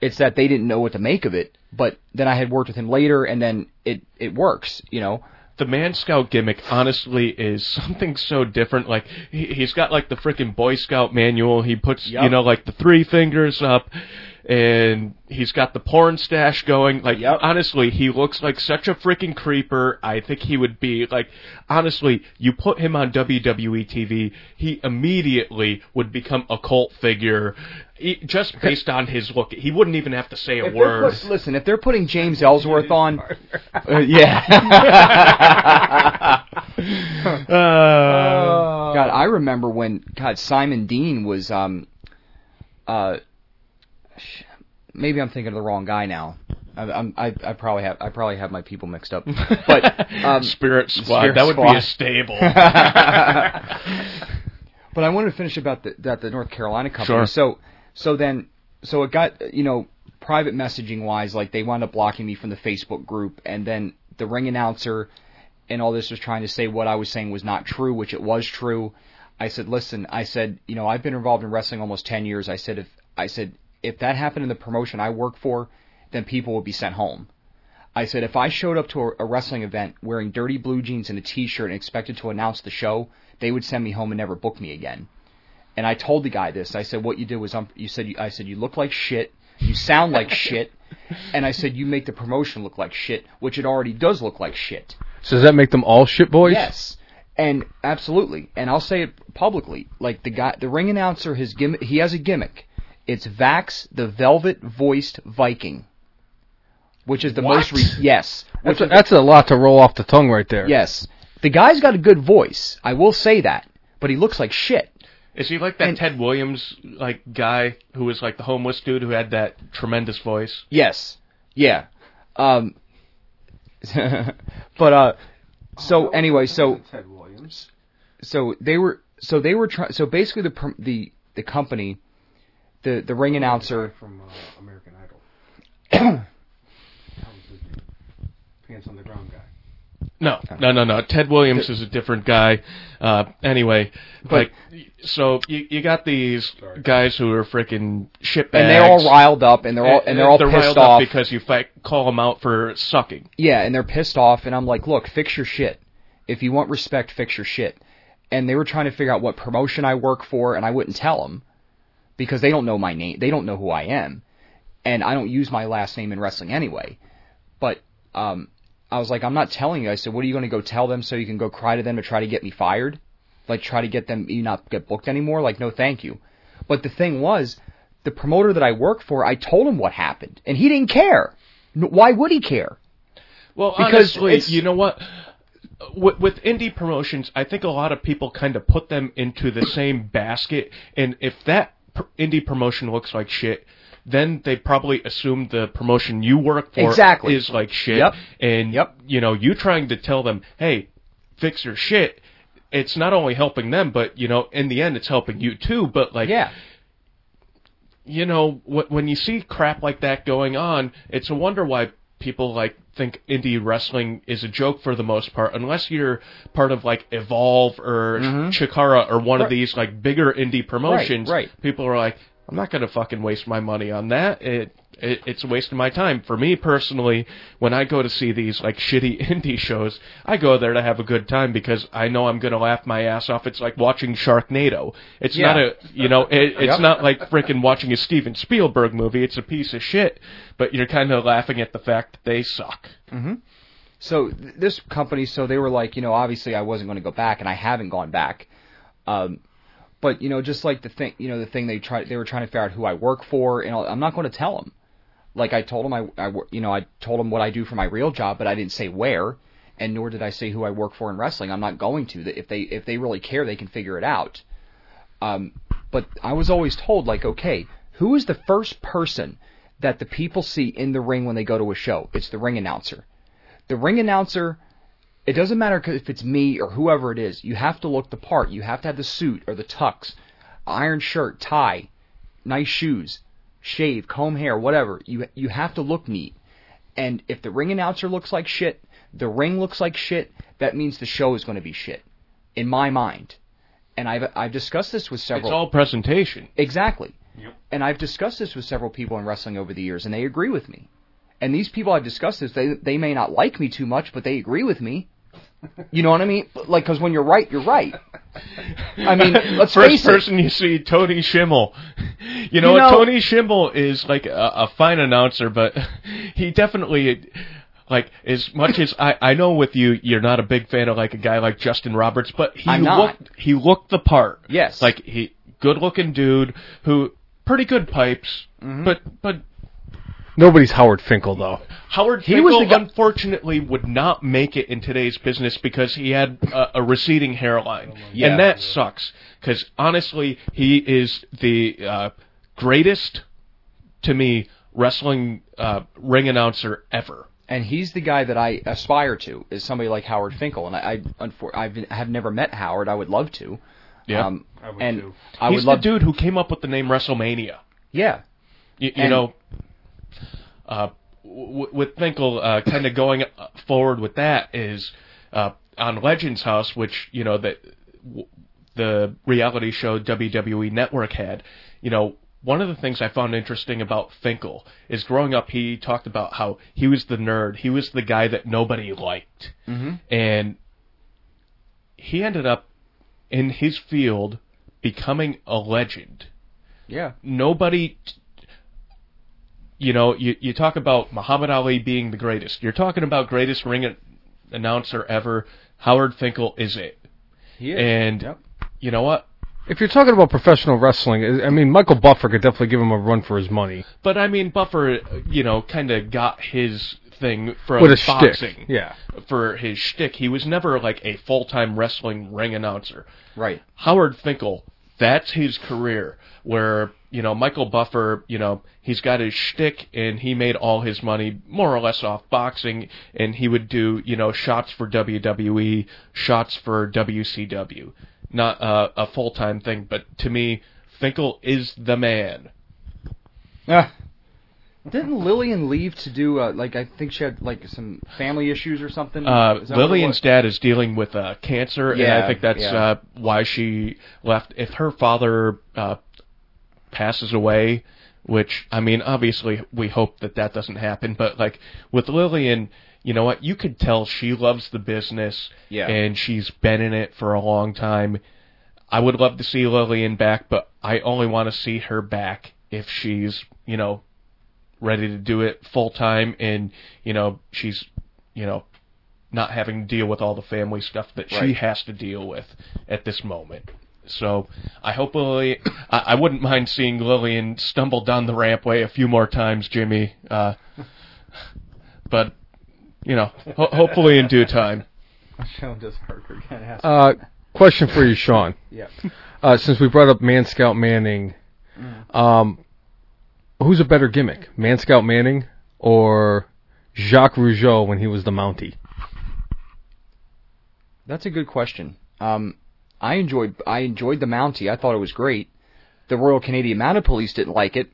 it's that they didn't know what to make of it. But then I had worked with him later, and then it, it works, you know. The Man Scout gimmick, honestly, is something so different. Like, he, he's got, like, the frickin' Boy Scout manual. He puts, yep. you know, like, the three fingers up, and he's got the porn stash going. Like, yep. honestly, he looks like such a frickin' creeper. I think he would be, like, honestly, you put him on W W E T V, he immediately would become a cult figure. He, just based on his look, he wouldn't even have to say a if word. Put, listen, if they're putting James Ellsworth on, uh, yeah. uh, God, I remember when God Simon Dean was. Um, uh, sh- maybe I'm thinking of the wrong guy now. I, I'm, I, I probably have I probably have my people mixed up. But um, Spirit Squad, Spirit that would Squad. Be a stable. But I wanted to finish about the, that the North Carolina company. Sure. So. So then, so it got, you know, private messaging-wise, like, they wound up blocking me from the Facebook group, and then the ring announcer and all this was trying to say what I was saying was not true, which it was true. I said, listen, I said, you know, I've been involved in wrestling almost ten years. I said, if I said if that happened in the promotion I work for, then people would be sent home. I said, if I showed up to a, a wrestling event wearing dirty blue jeans and a T-shirt and expected to announce the show, they would send me home and never book me again. And I told the guy this. I said, "What you did was, um, you said, you, I said you look like shit, you sound like shit, and I said you make the promotion look like shit, which it already does look like shit." So does that make them all shit boys? Yes, and absolutely. And I'll say it publicly. Like the guy, the ring announcer, his gimmick, he has a gimmick. It's Vax, the Velvet Voiced Viking, which is the what? most re- yes. That's a, that's a lot to roll off the tongue right there. Yes, the guy's got a good voice. I will say that, but he looks like shit. Is he like that and, Ted Williams like guy who was like the homeless dude who had that tremendous voice? Yes. Yeah. Um, but uh, so oh, that anyway, was, so Ted Williams. So they were so they were trying. So basically, the the the company, the the ring announcer from uh, American Idol. That was his name. Pants on the ground guy. No, no, no, no. Ted Williams is a different guy. Uh, anyway, but, like, so you, you got these sorry. guys who are freaking shitbags, and they're all riled up, and they're all and, and they're all they're pissed riled off up because you fight, call them out for sucking. Yeah, and they're pissed off, and I'm like, look, fix your shit. If you want respect, fix your shit. And they were trying to figure out what promotion I work for, and I wouldn't tell them because they don't know my name, they don't know who I am, and I don't use my last name in wrestling anyway. But um. I was like, I'm not telling you. I said, what are you going to go tell them so you can go cry to them to try to get me fired? Like, try to get them, you not get booked anymore? Like, no, thank you. But the thing was, the promoter that I work for, I told him what happened, and he didn't care. Why would he care? Well, because honestly, you know what? With, with indie promotions, I think a lot of people kind of put them into the same basket, and if that indie promotion looks like shit, then they probably assume the promotion you work for exactly. is like shit. Yep. And, yep. you know, you trying to tell them, hey, fix your shit, it's not only helping them, but, you know, in the end it's helping you too. But, like, yeah. you know, wh- when you see crap like that going on, it's a wonder why people, like, think indie wrestling is a joke for the most part, unless you're part of, like, Evolve or mm-hmm. Chikara or one right. of these, like, bigger indie promotions. Right, right. People are like, I'm not going to fucking waste my money on that. It, it It's a waste of my time. For me, personally, when I go to see these, like, shitty indie shows, I go there to have a good time because I know I'm going to laugh my ass off. It's like watching Sharknado. It's yeah. not a, you know, it, it's yep. not like freaking watching a Steven Spielberg movie. It's a piece of shit, but you're kind of laughing at the fact that they suck. Mm-hmm. So th- this company, so they were like, you know, obviously I wasn't going to go back, and I haven't gone back. Um But, you know, just like the thing, you know, the thing they tried, they were trying to figure out who I work for, and I'm not going to tell them. Like I told them, I, I, you know, I told them what I do for my real job, but I didn't say where, and nor did I say who I work for in wrestling. I'm not going to. If they, if they really care, they can figure it out. Um, but I was always told, like, okay, who is the first person that the people see in the ring when they go to a show? It's the ring announcer. The ring announcer. It doesn't matter if it's me or whoever it is. You have to look the part. You have to have the suit or the tux. iron shirt, tie, nice shoes, shave, comb hair, whatever. You you have to look neat. And if the ring announcer looks like shit, the ring looks like shit, that means the show is going to be shit, in my mind. And I've I've discussed this with several... It's all presentation. Exactly. Yep. And I've discussed this with several people in wrestling over the years, and they agree with me. And these people I've discussed this, they they may not like me too much, but they agree with me. You know what I mean? Like, because when you're right, you're right. I mean, let's First face it. First person you see, Tony Schimmel. You know, you know Tony Schimmel is like a, a fine announcer, but he definitely... Like, as much as I, I know with you, you're not a big fan of, like, a guy like Justin Roberts, but he looked he looked the part. Yes. Like, he good-looking dude who, pretty good pipes, mm-hmm. but... but Nobody's Howard Finkel, though. Howard he Finkel, was guy- unfortunately, would not make it in today's business because he had a, a receding hairline. Oh yeah. And that sucks, because, honestly, he is the uh, greatest, to me, wrestling uh, ring announcer ever. And he's the guy that I aspire to, is somebody like Howard Finkel. And I, I, I've, I've never met Howard. I would love to. Yeah, um, I would and too. I he's would love the dude who came up with the name WrestleMania. Yeah. You, you know, uh, w- with Finkel uh, kind of going forward with that is uh, on Legends House, which, you know, the, w- the reality show W W E Network had, you know, one of the things I found interesting about Finkel is growing up, he talked about how he was the nerd. He was the guy that nobody liked. Mm-hmm. And he ended up, in his field, becoming a legend. Yeah. Nobody, you know, you, you talk about Muhammad Ali being the greatest. You're talking about greatest ring announcer ever. Howard Finkel is it. He is. And yep. You know what? If you're talking about professional wrestling, I mean, Michael Buffer could definitely give him a run for his money. But, I mean, Buffer, you know, kind of got his thing from boxing. Yeah. For his shtick. He was never, like, a full-time wrestling ring announcer. Right. Howard Finkel, that's his career, where, you know, Michael Buffer, you know, he's got his shtick, and he made all his money more or less off boxing, and he would do, you know, shots for W W E, shots for W C W. Not uh, a full-time thing, but to me, Finkel is the man. Ah. Didn't Lillian leave to do, uh, like, I think she had, like, some family issues or something? Uh, Lillian's dad is dealing with uh, cancer, yeah, and I think that's yeah. uh, why she left. If her father uh, passes away, which, I mean, obviously we hope that that doesn't happen, but, like, with Lillian... You know what? You could tell she loves the business, yeah. And she's been in it for a long time. I would love to see Lillian back, but I only want to see her back if she's, you know, ready to do it full time, and you know she's, you know, not having to deal with all the family stuff that right. she has to deal with at this moment. So I hope Lillian. I, I wouldn't mind seeing Lillian stumble down the rampway a few more times, Jimmy. Uh, but. You know, ho- hopefully in due time. Sean does hurt her. Uh, question for you, Sean. Yeah. Uh, since we brought up Man Scout Manning, um, who's a better gimmick, Man Scout Manning or Jacques Rougeau when he was the Mountie? That's a good question. Um, I enjoyed I enjoyed the Mountie. I thought it was great. The Royal Canadian Mounted Police didn't like it,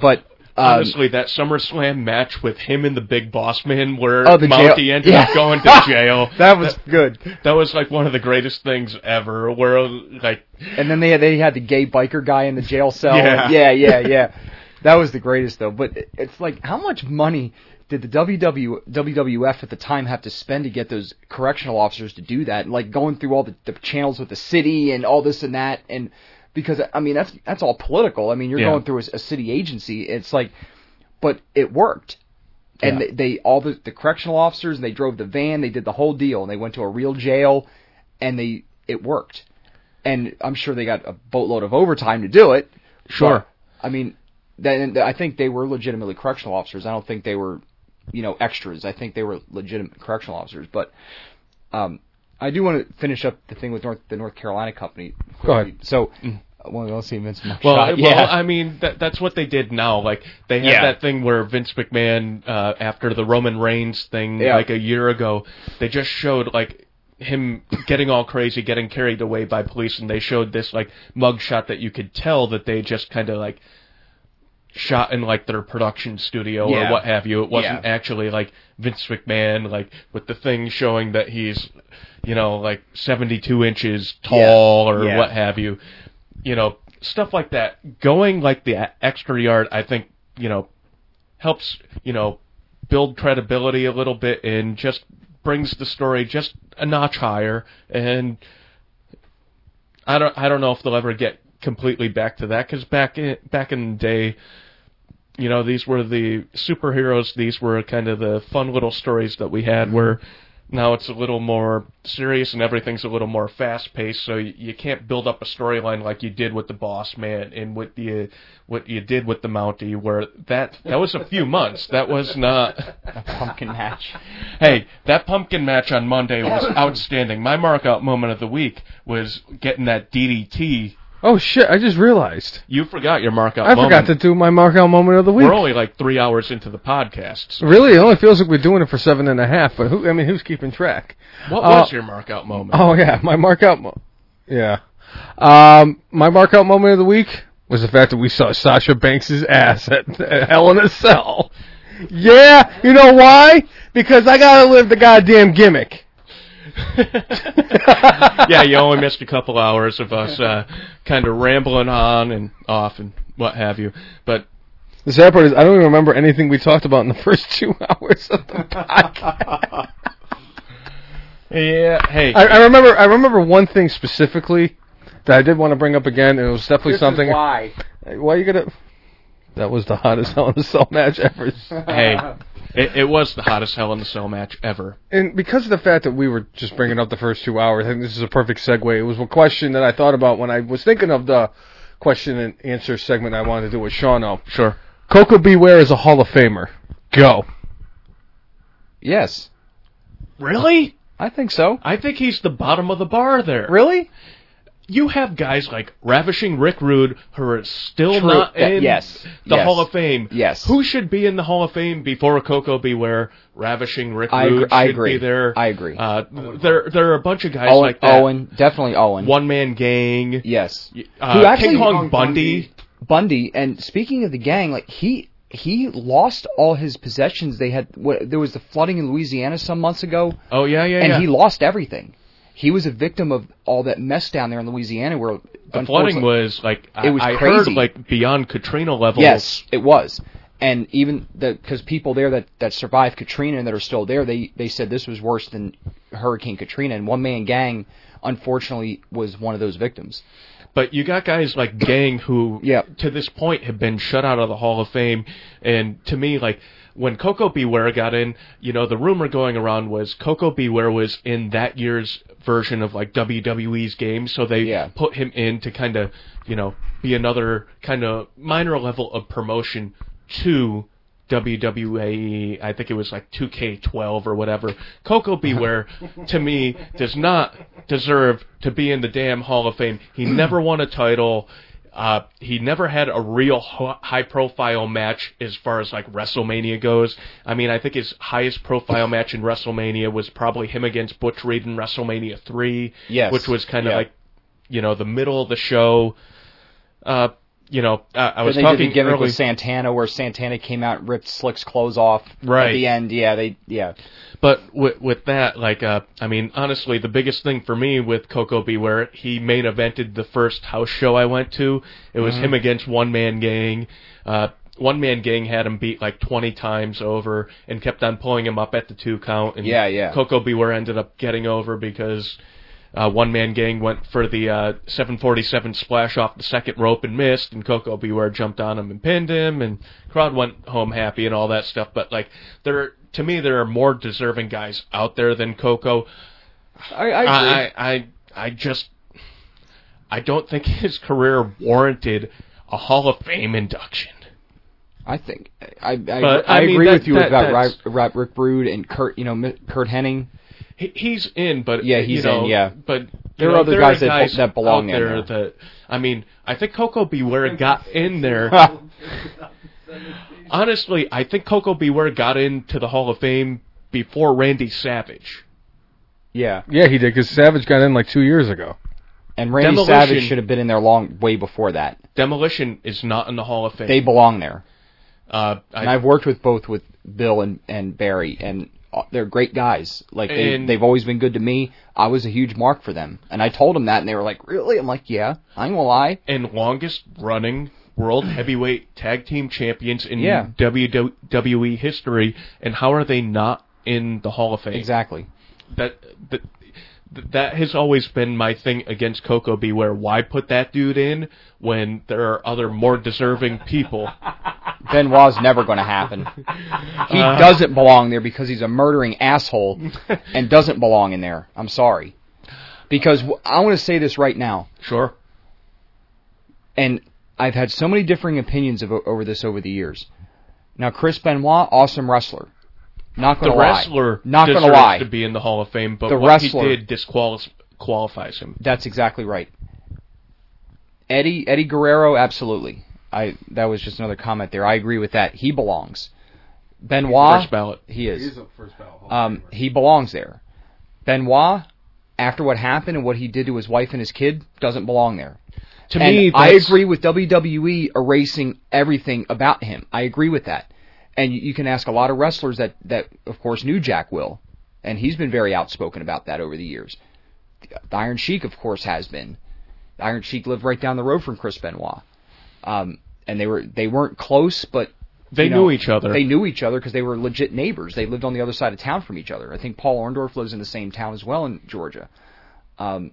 but. Honestly, um, that SummerSlam match with him and the Big Boss Man where oh, Monty jail. ended yeah. up going to jail. That was that, good. That was, like, one of the greatest things ever. Where, like... And then they had, they had the gay biker guy in the jail cell. Yeah, yeah, yeah. yeah. That was the greatest, though. But it's like, how much money did the W W F at the time have to spend to get those correctional officers to do that? Like, going through all the, the channels with the city and all this and that and... Because, I mean, that's that's all political. I mean, you're yeah. going through a, a city agency. It's like, but it worked. And yeah. they, they all the, the correctional officers, and they drove the van. They did the whole deal. And they went to a real jail, and they it worked. And I'm sure they got a boatload of overtime to do it. Sure. But, I mean, then I think they were legitimately correctional officers. I don't think they were, you know, extras. I think they were legitimate correctional officers. But um, I do want to finish up the thing with North, the North Carolina company. Go ahead. So, well, I'll see Vince McMahon. Well, yeah. well, I mean, that, that's what they did now. Like, they had yeah. that thing where Vince McMahon, uh, after the Roman Reigns thing, yeah. like a year ago, they just showed, like, him getting all crazy, getting carried away by police, and they showed this like mugshot that you could tell that they just kind of like shot in like their production studio yeah. or what have you. It wasn't yeah. actually like Vince McMahon like with the thing showing that he's, you know, like seventy-two inches tall yeah. or yeah. what have you. You know, stuff like that. Going like the extra yard, I think, you know, helps, you know, build credibility a little bit and just brings the story just a notch higher. And I don't I don't know if they'll ever get completely back to that, because back in, back in the day, you know, these were the superheroes. These were kind of the fun little stories that we had, where now it's a little more serious and everything's a little more fast-paced, so you, you can't build up a storyline like you did with the Boss Man and what you, what you did with the Mountie, where that that was a few months. That was not... A pumpkin match. Hey, that pumpkin match on Monday was outstanding. My mark-out moment of the week was getting that D D T. Oh, shit, I just realized. You forgot your mark-out moment. I forgot to do my mark-out moment of the week. We're only like three hours into the podcast. So. Really? It only feels like we're doing it for seven and a half, but who? I mean, who's keeping track? What uh, was your mark-out moment? Oh, yeah, my mark-out moment. Yeah. Um, my mark-out moment of the week was the fact that we saw Sasha Banks' ass at, at Hell in a Cell. Yeah, you know why? Because I gotta live the goddamn gimmick. Yeah, you only missed a couple hours of us uh, kind of rambling on and off and what have you. But the sad part is I don't even remember anything we talked about in the first two hours of the podcast. Yeah, hey, I, I remember. I remember one thing specifically that I did want to bring up again, and it was definitely this something. Is why? Why are you gonna? That was the hottest Hell in a Cell match ever. Hey. It, it was the hottest Hell in the Cell match ever. And because of the fact that we were just bringing up the first two hours, I think this is a perfect segue. It was a question that I thought about when I was thinking of the question and answer segment I wanted to do with Sean O. Sure. Coco Beware is a Hall of Famer. Go. Yes. Really? I think so. I think he's the bottom of the bar there. Really? You have guys like Ravishing Rick Rude who are still True. not in yes. the yes. Hall of Fame. Yes. Who should be in the Hall of Fame before Coco Beware? Ravishing Rick I Rude agree. should I be there. I agree. Uh, there, there are a bunch of guys Owen, like that. Owen, definitely Owen. One Man Gang. Yes. Uh, who actually, King Kong Bundy. Bundy. And speaking of the gang, like he he lost all his possessions. They had what, there was the flooding in Louisiana some months ago. Oh yeah, yeah, and yeah. And he lost everything. He was a victim of all that mess down there in Louisiana, where the flooding was like I, it was I crazy. heard like beyond Katrina levels. Yes, it was, and even because people there that, that survived Katrina and that are still there, they they said this was worse than Hurricane Katrina. And One Man Gang, unfortunately, was one of those victims. But you got guys like Gang who, yeah. to this point, have been shut out of the Hall of Fame, and to me, like. When Coco Beware got in, you know, the rumor going around was Coco Beware was in that year's version of, like, W W E's game, so they yeah. put him in to kind of, you know, be another kind of minor level of promotion to W W E. I think it was, like, two K twelve or whatever. Coco Beware, to me, does not deserve to be in the damn Hall of Fame. He never won a title. Uh, he never had a real high-profile match as far as, like, WrestleMania goes. I mean, I think his highest-profile match in WrestleMania was probably him against Butch Reed in WrestleMania three, yes. which was kind of yeah. like, you know, the middle of the show. Uh, you know, I, I was they talking did the early with Santana, where Santana came out and ripped Slick's clothes off right. at the end. Yeah, they yeah. But with, with that, like, uh, I mean, honestly, the biggest thing for me with Coco Beware, he main evented the first house show I went to. It was mm-hmm. him against One Man Gang. Uh, One Man Gang had him beat like twenty times over and kept on pulling him up at the two count. And yeah, yeah. Coco Beware ended up getting over because uh, One Man Gang went for the uh, seven forty-seven splash off the second rope and missed, and Coco Beware jumped on him and pinned him, and crowd went home happy and all that stuff. But, like, there To me, there are more deserving guys out there than Coco. I I, I I I just I don't think his career warranted a Hall of Fame induction. I think I I, but, I, I mean, agree that, with you that, about Rick, Rick Rude and Kurt. You know, Kurt Hennig. He, he's in, but yeah, he's you know, in. Yeah, but there know, are other there guys, are guys that, that belong out there. there. That I mean, I think Coco Beware got in there. Honestly, I think Coco Beware got into the Hall of Fame before Randy Savage. Yeah. Yeah, he did, because Savage got in like two years ago. And Randy Demolition, Savage should have been in there long way before that. Demolition is not in the Hall of Fame. They belong there. Uh, I, and I've worked with both with Bill and, and Barry, and they're great guys. Like they, they've always been good to me. I was a huge mark for them, and I told them that, and they were like, "Really?" I'm like, "Yeah, I ain't gonna lie." And longest running world heavyweight tag team champions in yeah. W W E history, and how are they not in the Hall of Fame? Exactly. That that that has always been my thing against Coco Beware. Why put that dude in when there are other more deserving people? Benoit's never going to happen. He uh, doesn't belong there because he's a murdering asshole and doesn't belong in there. I'm sorry. Because w- I want to say this right now. Sure. And I've had so many differing opinions of, over this over the years. Now, Chris Benoit, awesome wrestler. Not going to lie. The wrestler Not deserves gonna lie. to be in the Hall of Fame, but the what wrestler, he did disqualifies him. That's exactly right. Eddie Eddie Guerrero, absolutely. I, that was just another comment there. I agree with that. He belongs. Benoit, first ballot. He is. He is a first ballot. Um, he belongs there. Benoit, after what happened and what he did to his wife and his kid, doesn't belong there. To and me, I agree with W W E erasing everything about him. I agree with that. And you, you can ask a lot of wrestlers that, that, of course, New Jack will, and he's been very outspoken about that over the years. The Iron Sheik, of course, has been. The Iron Sheik lived right down the road from Chris Benoit. Um, and they were they weren't close, but they you know, knew each other. They knew each other because they were legit neighbors. They lived on the other side of town from each other. I think Paul Orndorff lives in the same town as well in Georgia. Um,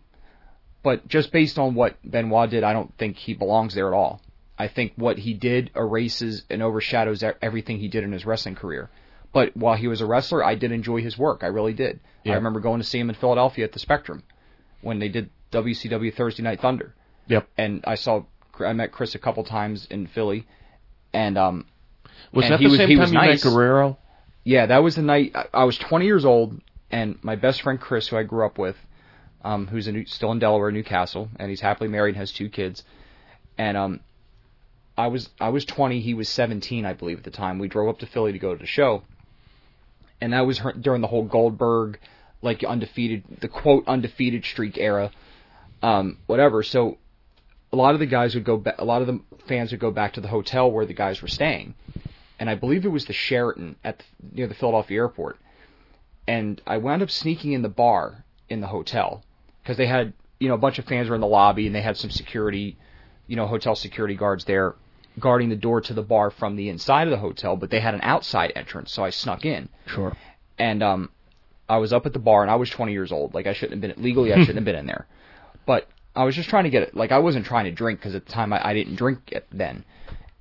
but just based on what Benoit did, I don't think he belongs there at all. I think what he did erases and overshadows everything he did in his wrestling career. But while he was a wrestler, I did enjoy his work. I really did. Yeah. I remember going to see him in Philadelphia at the Spectrum when they did W C W Thursday Night Thunder. Yep. And I saw. I met Chris a couple times in Philly, and um, was and that the was, same time you nice. met Guerrero? Yeah, that was the night I, I was twenty years old, and my best friend Chris, who I grew up with, um, who's in, still in Delaware, Newcastle, and he's happily married and has two kids. And um, I was I was twenty, he was seventeen, I believe, at the time. We drove up to Philly to go to the show, and that was her, during the whole Goldberg, like undefeated, the quote undefeated streak era, um, whatever. So. A lot of the guys would go. Ba- a lot of the fans would go back to the hotel where the guys were staying, and I believe it was the Sheraton at the, near the Philadelphia airport. And I wound up sneaking in the bar in the hotel because they had, you know, a bunch of fans were in the lobby and they had some security, you know, hotel security guards there guarding the door to the bar from the inside of the hotel, but they had an outside entrance, so I snuck in. Sure. And um, I was up at the bar, and I was twenty years old. Like I shouldn't have been legally. I shouldn't have been in there, but. I was just trying to get it. Like, I wasn't trying to drink because at the time I, I didn't drink it then.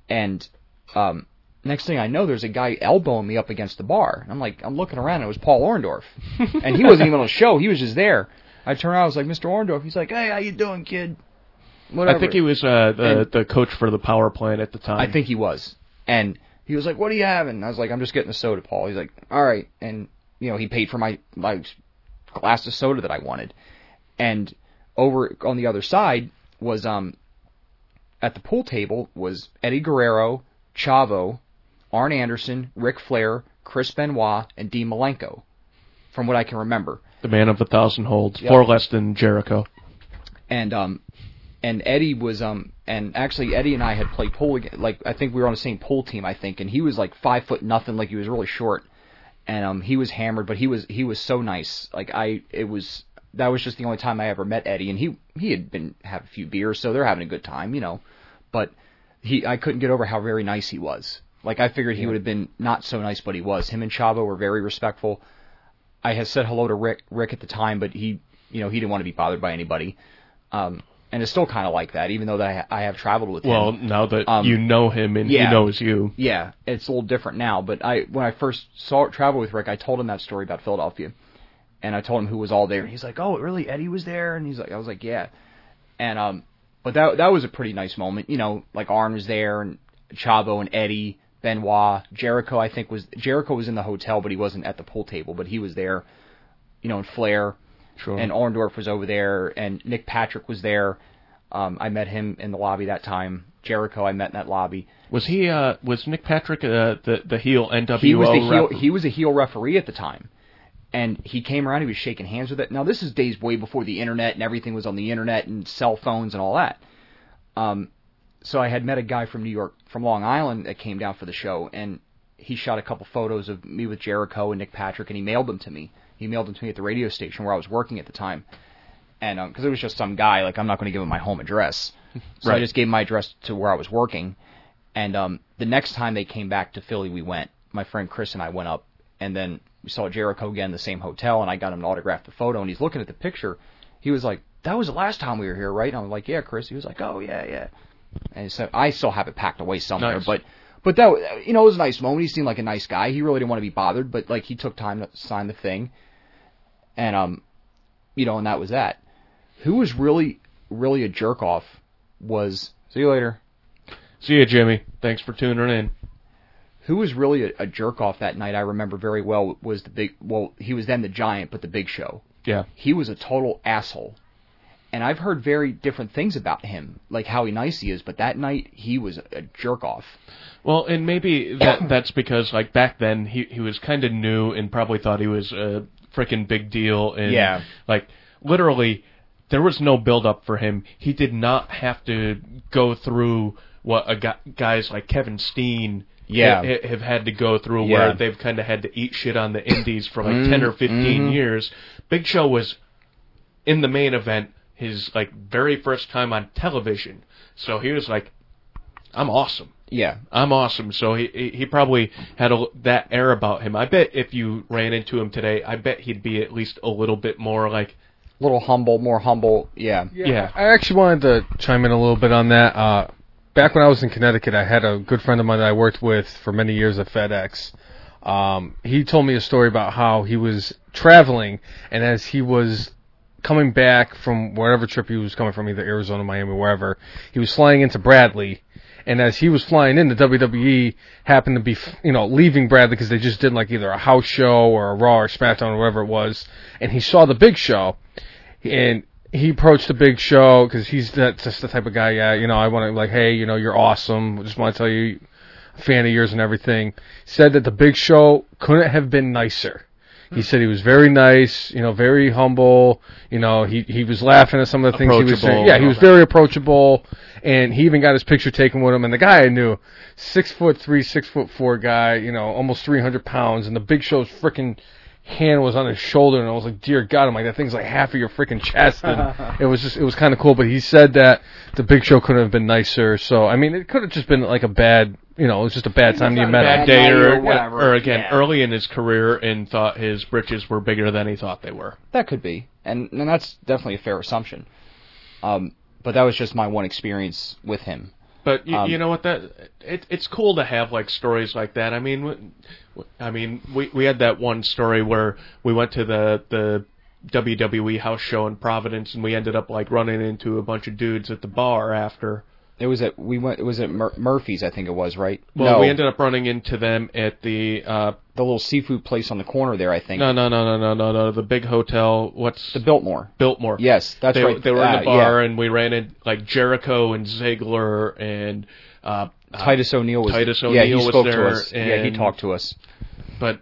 And um, next thing I know, there's a guy elbowing me up against the bar. And I'm like, I'm looking around, and it was Paul Orndorff. And he wasn't even on the show. He was just there. I turned around, I was like, Mister Orndorff. He's like, hey, how you doing, kid? Whatever. I think he was uh, the, the coach for the power plant at the time. I think he was. And he was like, what are you having? And I was like, I'm just getting a soda, Paul. He's like, all right. And, you know, he paid for my, my glass of soda that I wanted. And... over on the other side was, um, at the pool table, was Eddie Guerrero, Chavo, Arn Anderson, Ric Flair, Chris Benoit, and Dean Malenko, from what I can remember. The man of a thousand holds, yep. Far less than Jericho. And um, and Eddie was, um, and actually Eddie and I had played pool, like I think we were on the same pool team, I think, and he was like five foot nothing, like he was really short, and um, he was hammered, but he was he was so nice, like I, it was... That was just the only time I ever met Eddie, and he he had been have a few beers, so they're having a good time, you know. But he, I couldn't get over how very nice he was. Like I figured he would have been not so nice, but he was. Him and Chavo were very respectful. I had said hello to Rick Rick at the time, but he, you know, he didn't want to be bothered by anybody. Um, and it's still kind of like that, even though that I, I have traveled with well, him. Well, now that um, you know him and yeah, he knows you, yeah, it's a little different now. But I, when I first saw travel with Rick, I told him that story about Philadelphia. And I told him who was all there. And he's like, "Oh, really? Eddie was there?" And he's like, "I was like, yeah." And um, but that that was a pretty nice moment, you know. Like Arn was there, and Chavo, and Eddie, Benoit, Jericho. I think was Jericho was in the hotel, but he wasn't at the pool table, but he was there, you know. And Flair, sure. And Orndorff was over there, and Nick Patrick was there. Um, I met him in the lobby that time. Jericho, I met in that lobby. Was he? Uh, was Nick Patrick uh, the the heel N W O? He was the heel, he was a heel referee at the time. And he came around, he was shaking hands with it. Now, this is days way before the internet and everything was on the internet and cell phones and all that. Um, so I had met a guy from New York, from Long Island, that came down for the show, and he shot a couple photos of me with Jericho and Nick Patrick, and he mailed them to me. He mailed them to me at the radio station where I was working at the time. And because um, it was just some guy, like, I'm not going to give him my home address. So right. I just gave my address to where I was working. And um, the next time they came back to Philly, we went. My friend Chris and I went up, and then we saw Jericho again in the same hotel, and I got him to autograph the photo, and he's looking at the picture. He was like, that was the last time we were here, right? And I'm like, yeah, Chris. He was like, oh, yeah, yeah. And so I still have it packed away somewhere. Nice. But but that, you know, it was a nice moment. He seemed like a nice guy. He really didn't want to be bothered, but like he took time to sign the thing. And, um, you know, and that was that. Who was really, really a jerk-off was, see you later. See you, Jimmy. Thanks for tuning in. Who was really a, a jerk-off that night, I remember very well, was the big... Well, he was then the Giant, but the Big Show. Yeah. He was a total asshole. And I've heard very different things about him, like how nice he is, but that night, he was a, a jerk-off. Well, and maybe that that's because, like, back then, he, he was kind of new and probably thought he was a freaking big deal. And, yeah. Like, literally, there was no build-up for him. He did not have to go through what a guy, guys like Kevin Steen... Yeah, ha- have had to go through yeah. where they've kind of had to eat shit on the indies for like mm, ten or fifteen mm. years. Big Show was in the main event his like very first time on television, so he was like, "I'm awesome." Yeah, I'm awesome. So he he probably had a, that air about him. I bet if you ran into him today, I bet he'd be at least a little bit more like. A little humble, more humble. Yeah. yeah, yeah. I actually wanted to chime in a little bit on that. Uh, Back when I was in Connecticut, I had a good friend of mine that I worked with for many years at FedEx. Um, he told me a story about how he was traveling, and as he was coming back from wherever trip he was coming from, either Arizona, Miami, wherever, he was flying into Bradley. And as he was flying in, the W W E happened to be, you know, leaving Bradley because they just did like either a house show or a Raw or SmackDown or whatever it was. And he saw the Big Show, and he approached the Big Show because he's that, just the type of guy, yeah, you know, I want to, like, hey, you know, you're awesome. I just want to tell you, a fan of yours and everything. Said that the Big Show couldn't have been nicer. He said he was very nice, you know, very humble. You know, he, he was laughing at some of the things he was saying. Yeah, he was very approachable, and he even got his picture taken with him. And the guy I knew, six foot three, six foot four guy, you know, almost three hundred pounds, and the Big Show's freaking hand was on his shoulder, and I was like, dear God, I'm like, that thing's like half of your freaking chest, and it was just, it was kind of cool, but he said that the Big Show couldn't have been nicer, so, I mean, it could have just been like a bad, you know, it was just a bad time you met him. Bad day, or, or whatever. Or again, yeah. early in his career, and thought his britches were bigger than he thought they were. That could be, and, and that's definitely a fair assumption, um, but that was just my one experience with him. But you, um, you know what? That it, it's cool to have like stories like that. I mean, w- I mean, we we had that one story where we went to the the W W E house show in Providence, and we ended up like running into a bunch of dudes at the bar after. It was at we went. It was at Mur- Murphy's, I think it was, right? Well, no. We ended up running into them at the uh, the little seafood place on the corner there. I think. No, no, no, no, no, no, no. The big hotel. What's the Biltmore? Biltmore. Yes, that's they, right. They were uh, in the bar, yeah. and we ran in like Jericho and Ziggler and uh, Titus O'Neil. Was, Titus O'Neil. Yeah, he was spoke there. To us. And, yeah, he talked to us. But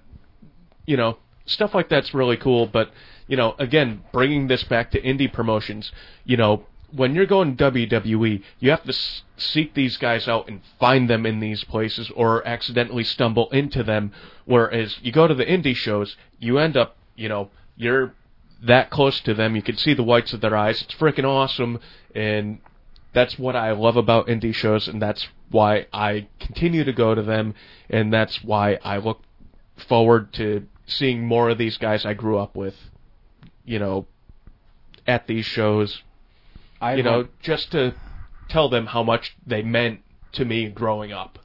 you know, stuff like that's really cool. But you know, again, bringing this back to indie promotions, you know. When you're going W W E, you have to s- seek these guys out and find them in these places or accidentally stumble into them, whereas you go to the indie shows, you end up, you know, you're that close to them, you can see the whites of their eyes, it's freaking awesome, and that's what I love about indie shows, and that's why I continue to go to them, and that's why I look forward to seeing more of these guys I grew up with, you know, at these shows. I you know, just to tell them how much they meant to me growing up.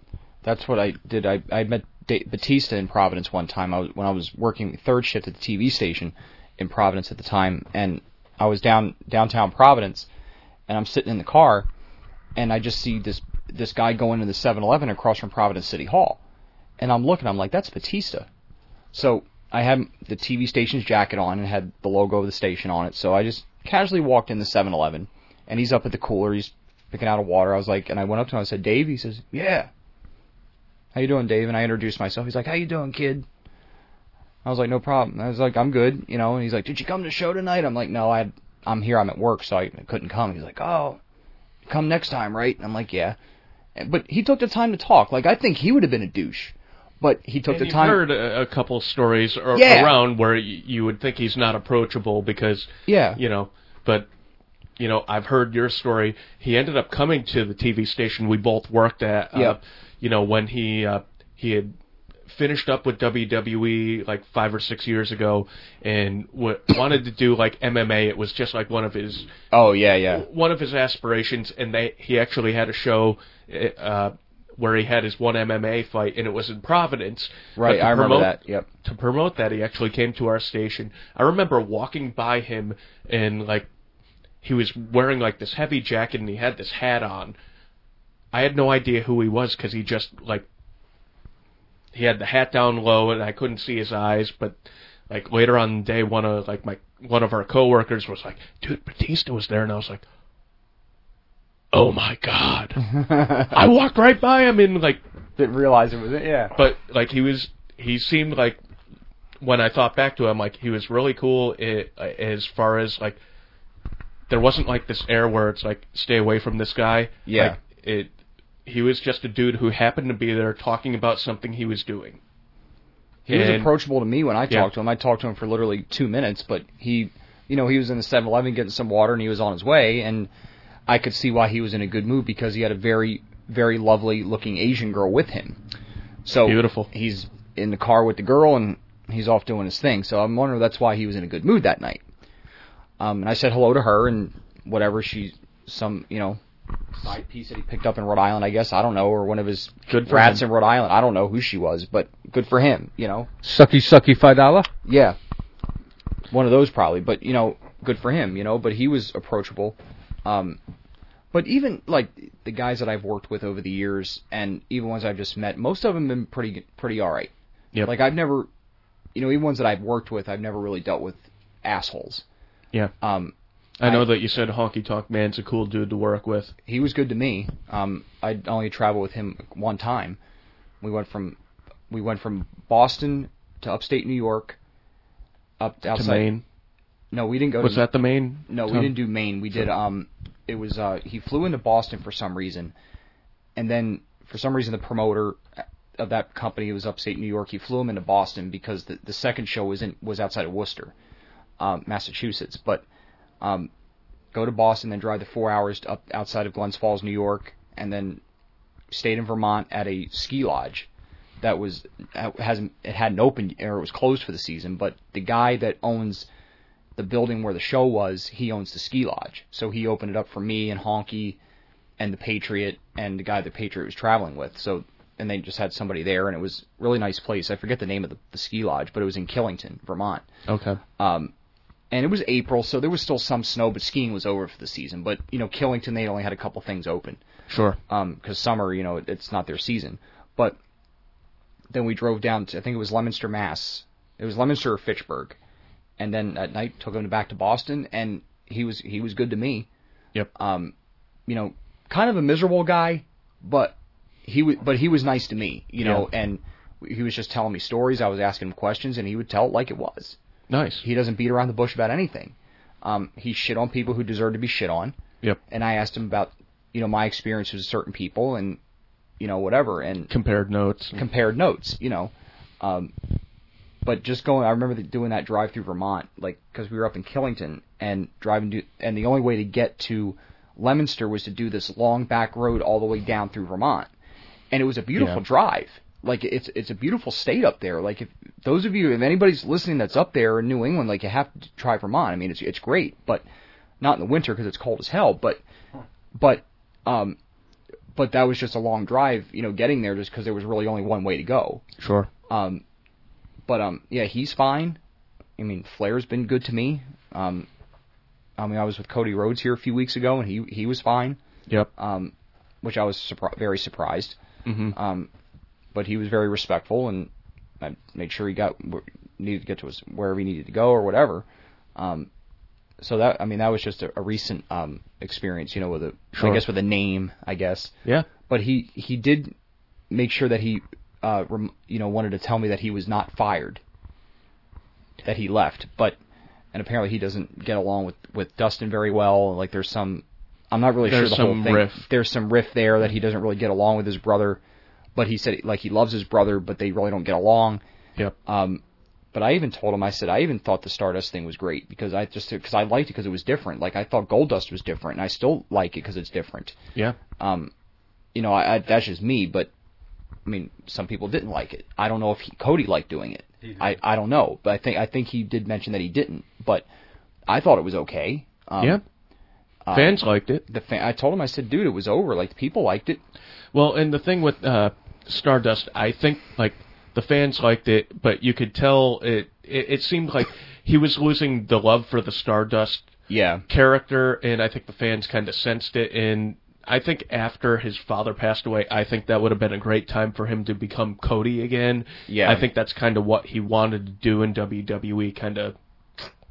That's what I did. I, I met D- Batista in Providence one time I was, when I was working third shift at the T V station in Providence at the time, and I was down downtown Providence, and I'm sitting in the car, and I just see this this guy going into the seven eleven across from Providence City Hall, and I'm looking, I'm like, that's Batista. So I had the T V station's jacket on and had the logo of the station on it, so I just casually walked in the seven eleven. And he's up at the cooler, he's picking out a water. I was like, and I went up to him, I said, Dave? He says, yeah. How you doing, Dave? And I introduced myself. He's like, how you doing, kid? I was like, no problem. I was like, I'm good, you know. And he's like, did you come to the show tonight? I'm like, no, I, I'm here. I'm at work, so I couldn't come. He's like, oh, come next time, right? And I'm like, yeah. But he took the time to talk. Like, I think he would have been a douche. But he took and the time. You've heard a, a couple stories or, yeah. around where you, you would think he's not approachable because, yeah. you know, but, you know, I've heard your story. He ended up coming to the T V station we both worked at, uh, yep. you know, when he uh, he had finished up with W W E like five or six years ago and w- wanted to do like M M A. It was just like one of his. Oh, yeah, yeah. One of his aspirations. And they he actually had a show. Uh, where he had his one M M A fight, and it was in Providence. Right, I promote, remember that, yep. To promote that, he actually came to our station. I remember walking by him, and, like, he was wearing, like, this heavy jacket, and he had this hat on. I had no idea who he was, because he just, like, he had the hat down low, and I couldn't see his eyes, but, like, later on in the day, one of, like, my, one of our coworkers was like, dude, Batista was there, and I was like, oh my God! I walked right by him and like didn't realize it was it. Yeah, but like he was, he seemed like when I thought back to him, like he was really cool. It, uh, as far as like there wasn't like this air where it's like stay away from this guy. Yeah, like, it. He was just a dude who happened to be there talking about something he was doing. He and, was approachable to me when I yeah. talked to him. I talked to him for literally two minutes, but he, you know, he was in the seven eleven getting some water and he was on his way and. I could see why he was in a good mood because he had a very, very lovely-looking Asian girl with him. So beautiful. He's in the car with the girl, and he's off doing his thing. So I'm wondering if that's why he was in a good mood that night. Um, and I said hello to her, and whatever, she's some, you know, side piece that he picked up in Rhode Island, I guess, I don't know, or one of his good rats him. in Rhode Island. I don't know who she was, but good for him, you know. Sucky, sucky, five dollars? Yeah. One of those probably, but, you know, good for him, you know. But he was approachable. Um, but even, like, the guys that I've worked with over the years, and even ones I've just met, most of them have been pretty, pretty all right. Yep. Like, I've never, you know, even ones that I've worked with, I've never really dealt with assholes. Yeah. Um, I know I, that you said Honky Tonk Man's a cool dude to work with. He was good to me. Um, I only traveled with him one time. We went from, we went from Boston to upstate New York, up to outside. To Maine. No, we didn't go to... Was that the Maine? No, we didn't do Maine. We did, um... It was, uh... He flew into Boston for some reason, and then, for some reason, the promoter of that company, it was upstate New York, he flew him into Boston because the, the second show was in was outside of Worcester, um, Massachusetts. But, um... Go to Boston, then drive the four hours to up outside of Glens Falls, New York, and then stayed in Vermont at a ski lodge that was... hasn't It hadn't opened, or it was closed for the season, but the guy that owns... the building where the show was, he owns the ski lodge. So he opened it up for me and Honky and the Patriot and the guy the Patriot was traveling with. So, and they just had somebody there, and it was a really nice place. I forget the name of the, the ski lodge, but it was in Killington, Vermont. Okay. Um, and it was April, so there was still some snow, but skiing was over for the season. But, you know, Killington, they only had a couple things open. Sure. Um, because summer, you know, it, it's not their season. But then we drove down to, I think it was Leominster, Mass. It was Leominster or Fitchburg. And then at night, took him back to Boston, and he was he was good to me. Yep. Um, you know, kind of a miserable guy, but he was but he was nice to me. You know, yeah. And he was just telling me stories. I was asking him questions, and he would tell it like it was. Nice. He doesn't beat around the bush about anything. Um, he shit on people who deserve to be shit on. Yep. And I asked him about you know my experience with certain people, and you know whatever, and compared notes. Compared notes. You know. Um, But just going, I remember doing that drive through Vermont, like because we were up in Killington and driving to, and the only way to get to Leominster was to do this long back road all the way down through Vermont, and it was a beautiful yeah. drive. Like it's it's a beautiful state up there. Like if those of you, if anybody's listening that's up there in New England, like you have to try Vermont. I mean, it's it's great, but not in the winter because it's cold as hell. But but um, but that was just a long drive, you know, getting there just because there was really only one way to go. Sure. Um. But, um, yeah, he's fine. I mean, Flair's been good to me. Um, I mean, I was with Cody Rhodes here a few weeks ago, and he he was fine. Yep. Um, which I was surpri- very surprised. Mm-hmm. Um, but he was very respectful, and I made sure he got needed to get to his, wherever he needed to go or whatever. Um, so that I mean, that was just a, a recent um experience, you know, with a sure. I guess with a name, I guess. Yeah. But he he did make sure that he. Uh, you know, wanted to tell me that he was not fired. that he left. But and apparently he doesn't get along with, with Dustin very well. Like there's some, I'm not really there's sure the some whole thing. Riff. There's some riff there that he doesn't really get along with his brother. But he said like he loves his brother, but they really don't get along. Yep. Um, but I even told him, I said I even thought the Stardust thing was great because I just because I liked it because it was different. Like I thought Goldust was different, and I still like it because it's different. Yeah. Um, you know, I, I, that's just me, but I mean, some people didn't like it. I don't know if he, Cody liked doing it. I, I don't know, but I think I think he did mention that he didn't. But I thought it was okay. Um, yeah. Fans uh, liked it. The fan, I told him, I said, dude, it was over. Like the people liked it. Well, and the thing with uh, Stardust, I think like. The fans liked it, but you could tell it, it, it seemed like he was losing the love for the Stardust yeah. character, and I think the fans kind of sensed it. And I think after his father passed away, I think that would have been a great time for him to become Cody again. Yeah. I think that's kind of what he wanted to do in W W E, kind of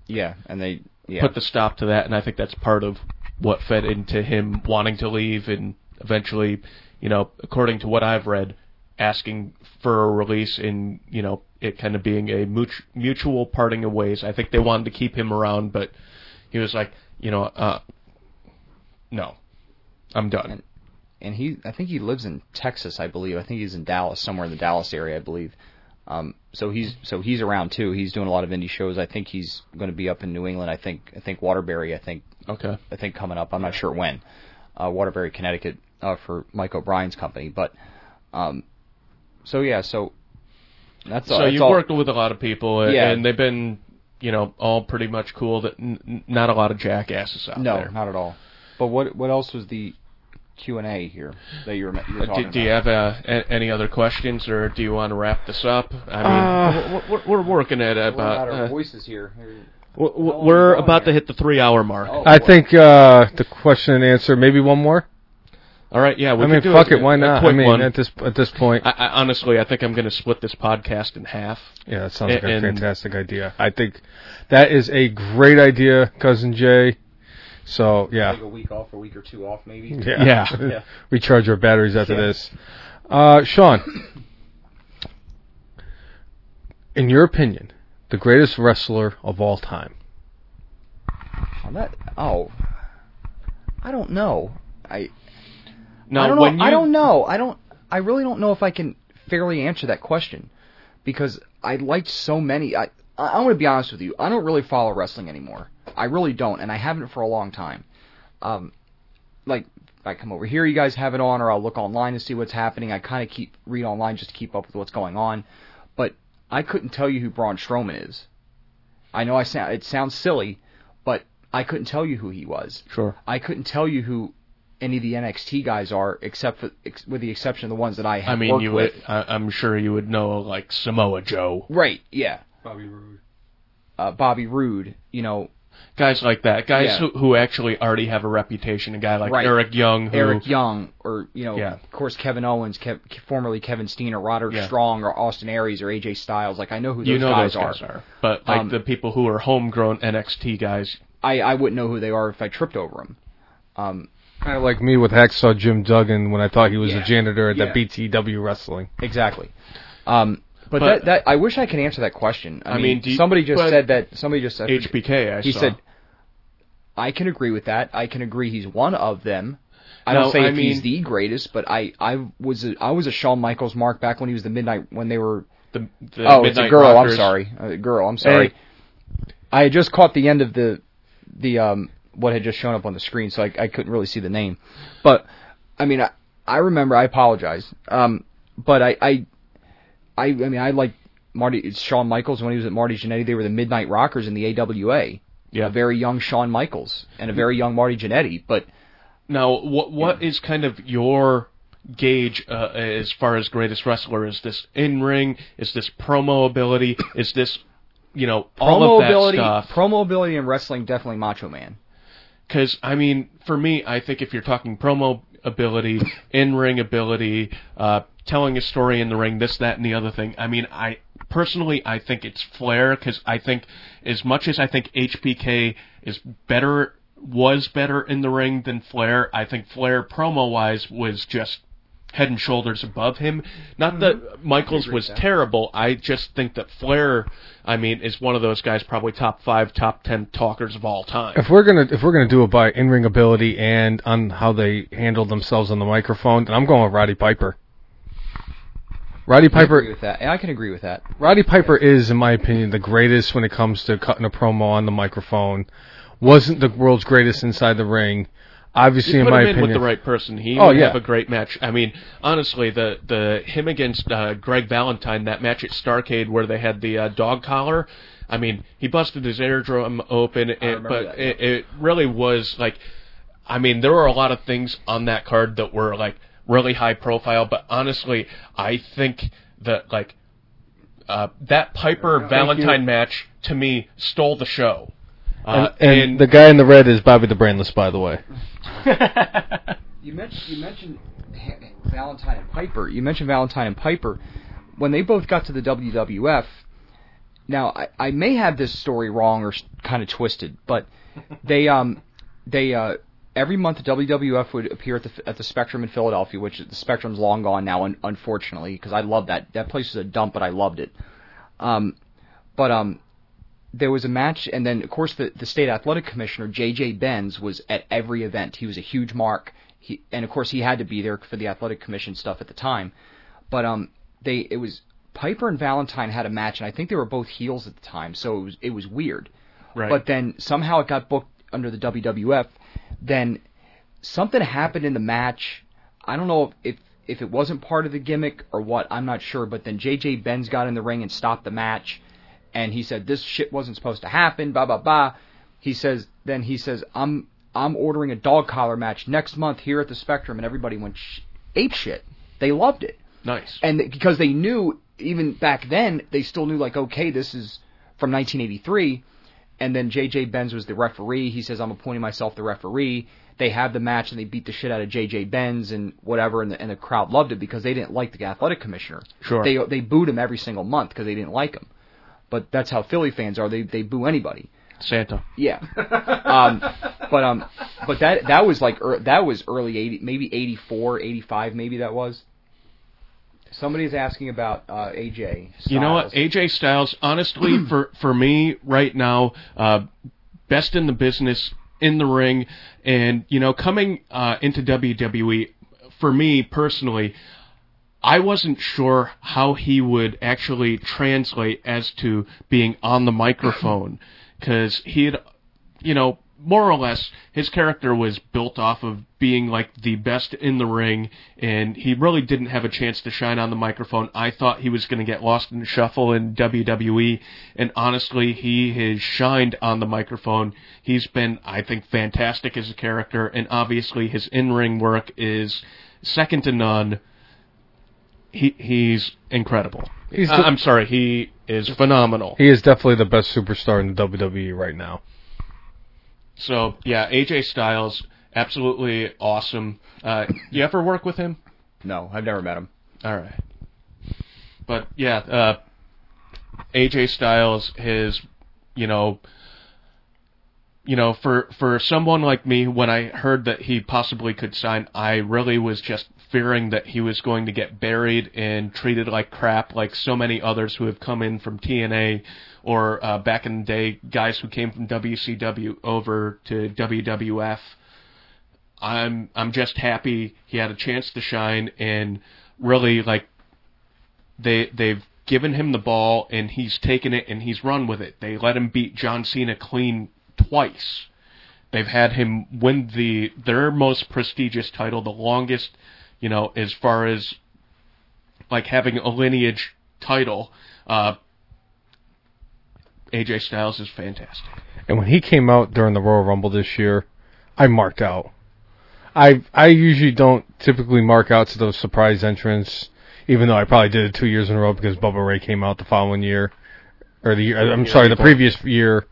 yeah, and they yeah. put the stop to that, and I think that's part of what fed into him wanting to leave and eventually, you know, according to what I've read, asking for a release in, you know, it kind of being a mutu- mutual parting of ways. I think they wanted to keep him around, but he was like, you know, uh, no, I'm done. And, and he, I think he lives in Texas, I believe. I think he's in Dallas, somewhere in the Dallas area, I believe. Um, so he's, so he's around too. He's doing a lot of indie shows. I think he's going to be up in New England. I think, I think Waterbury, I think, okay. I think coming up, I'm not sure when, uh, Waterbury, Connecticut, uh, for Mike O'Brien's company. But, um, So, yeah, so that's all. So you've all. worked with a lot of people, and, yeah. and they've been, you know, all pretty much cool. That n- Not a lot of jackasses out no, there. No, not at all. But what what else was the Q and A here that you were, you were talking do, do about? Do you have uh, a, any other questions, or do you want to wrap this up? I mean, uh, we're, we're working at about... We're out of our voices here. We're, we're about here? to hit the three-hour mark. Oh, I boy. think uh, the question and answer, maybe one more? All right, yeah. We I mean, do fuck it, it. Why not? I mean, one. at this at this point, I, I, honestly, I think I'm going to split this podcast in half. Yeah, that sounds like a, a fantastic idea. I think that is a great idea, Cousin Jay. So yeah, like a week off, a week or two off, maybe. Yeah, yeah. yeah. Recharge our batteries after yeah. this. Uh, Sean, in your opinion, the greatest wrestler of all time? I'm not, oh, I don't know. I. No, I, don't when you... I don't know. I don't. I really don't know if I can fairly answer that question because I liked so many. I I want to be honest with you. I don't really follow wrestling anymore. I really don't, and I haven't for a long time. Um, like I come over here, you guys have it on, or I'll look online to see what's happening. I kind of keep read online just to keep up with what's going on. But I couldn't tell you who Braun Strowman is. I know I sound it sounds silly, but I couldn't tell you who he was. Sure. I couldn't tell you who any of the N X T guys are, except for, ex- with the exception of the ones that I have I mean, worked you would, with. I, I'm sure you would know, like, Samoa Joe. Right, yeah. Bobby Roode. Uh, Bobby Roode, you know. Guys like that. Guys yeah. who, who actually already have a reputation. A guy like right. Eric Young. Who, Eric Young, or, you know, yeah. of course, Kevin Owens, Kev, formerly Kevin Steen, or Roderick yeah. Strong, or Austin Aries, or A J Styles. Like, I know who those, you know guys, those guys are. are. But, like, um, the people who are homegrown N X T guys. I, I wouldn't know who they are if I tripped over them. Um... Kind of like me with Hacksaw Jim Duggan when I thought he was yeah. a janitor at yeah. the B T W wrestling. Exactly. Um, but but that, that, I wish I could answer that question. I, I mean, mean do you, somebody just said that. Somebody just said H B K. I he saw. said, "I can agree with that. I can agree he's one of them. I no, don't say I if mean, he's the greatest, but I, I was a, I was a Shawn Michaels mark back when he was the Midnight when they were the, the oh Midnight it's a girl. Rockers. I'm sorry, a girl. I'm sorry. Hey. I had just caught the end of the the. Um, what had just shown up on the screen, so I, I couldn't really see the name. But, I mean, I, I remember, I apologize. Um, but I, I, I, I mean, I liked Marty, Shawn Michaels, when he was at Marty Jannetty, they were the Midnight Rockers in the A W A. Yeah. A very young Shawn Michaels and a very young Marty Jannetty, but... Now, what what yeah. is kind of your gauge uh, as far as greatest wrestler? Is this in-ring? Is this promo ability? Is this, you know, all promo of that ability, stuff? Promo ability in wrestling, definitely Macho Man. Because, I mean, for me, I think if you're talking promo ability, in-ring ability, uh, telling a story in the ring, this, that, and the other thing, I mean, I personally, I think it's Flair, because I think as much as I think H B K is better, was better in the ring than Flair, I think Flair promo-wise was just head and shoulders above him. Not mm-hmm. that Michaels was that. terrible. I just think that Flair, I mean, is one of those guys, probably top five, top ten talkers of all time. If we're gonna if we're gonna do it by in ring ability and on how they handled themselves on the microphone, then I'm going with Roddy Piper. Roddy Piper. I can agree with that. I can agree with that. Roddy Piper yes. is, in my opinion, the greatest when it comes to cutting a promo on the microphone. Wasn't the world's greatest inside the ring. Obviously, in my opinion, you put him in with the right person, he oh, would yeah. have a great match. I mean, honestly, the the him against uh, Greg Valentine, that match at Starrcade where they had the uh, dog collar. I mean, he busted his eardrum open, and, but that, yeah. it, it really was like, I mean, there were a lot of things on that card that were like really high profile. But honestly, I think that like uh, that Piper Valentine match to me stole the show. Uh, and, and, and the guy in the red is Bobby the Brainless, by the way. you, mentioned, you mentioned Valentine and Piper. You mentioned Valentine and Piper. When they both got to the W W F, now I, I may have this story wrong or kind of twisted, but they um they uh every month the W W F would appear at the at the Spectrum in Philadelphia, which the Spectrum's long gone now, un- unfortunately, because I love that that place is a dump, but I loved it. Um, but um. There was a match, and then, of course, the, the state athletic commissioner, J J Benz, was at every event. He was a huge mark, he, and, of course, he had to be there for the athletic commission stuff at the time. But um, they it was Piper and Valentine had a match, and I think they were both heels at the time, so it was it was weird. Right. But then somehow it got booked under the W W F. Then something happened in the match. I don't know if, if it wasn't part of the gimmick or what. I'm not sure. But then J J Benz got in the ring and stopped the match. And he said, this shit wasn't supposed to happen, blah, blah, blah. He says, then he says, I'm I'm ordering a dog collar match next month here at the Spectrum. And everybody went sh- ape shit. They loved it. Nice. And th- because they knew, even back then, they still knew, like, okay, this is from nineteen eighty-three. And then J J Benz was the referee. He says, I'm appointing myself the referee. They have the match, and they beat the shit out of J J Benz and whatever, and the, and the crowd loved it because they didn't like the athletic commissioner. Sure. They, they booed him every single month because they didn't like him. But that's how Philly fans are. They they boo anybody. Santa. Yeah. Um, but um, but that that was like er, that was early eighty, maybe eighty-four, eighty-five, maybe that was. Somebody's asking about uh, A J Styles. You know what? A J Styles, honestly, for for me right now, uh, best in the business, in the ring, and you know, coming uh, into W W E, for me personally, I wasn't sure how he would actually translate as to being on the microphone, because he had, you know, more or less, his character was built off of being, like, the best in the ring, and he really didn't have a chance to shine on the microphone. I thought he was going to get lost in the shuffle in W W E, and honestly, he has shined on the microphone. He's been, I think, fantastic as a character, and obviously his in-ring work is second to none. He he's incredible. He's de- uh, I'm sorry, he is phenomenal. He is definitely the best superstar in the W W E right now. So, yeah, A J Styles, absolutely awesome. Uh, you ever work with him? No, I've never met him. All right. But, yeah, uh, A J Styles, his, you know... You know, for, for someone like me, when I heard that he possibly could sign, I really was just fearing that he was going to get buried and treated like crap like so many others who have come in from T N A or uh, back in the day, guys who came from W C W over to W W F. I'm I'm just happy he had a chance to shine, and really, like, they they've given him the ball, and he's taken it, and he's run with it. They let him beat John Cena clean twice. They've had him win the their most prestigious title, the longest, you know, as far as like having a lineage title. Uh, A J Styles is fantastic. And when he came out during the Royal Rumble this year, I marked out. I I usually don't typically mark out to those surprise entrants, even though I probably did it two years in a row because Bubba Ray came out the following year, or the year, I'm sorry, the previous year.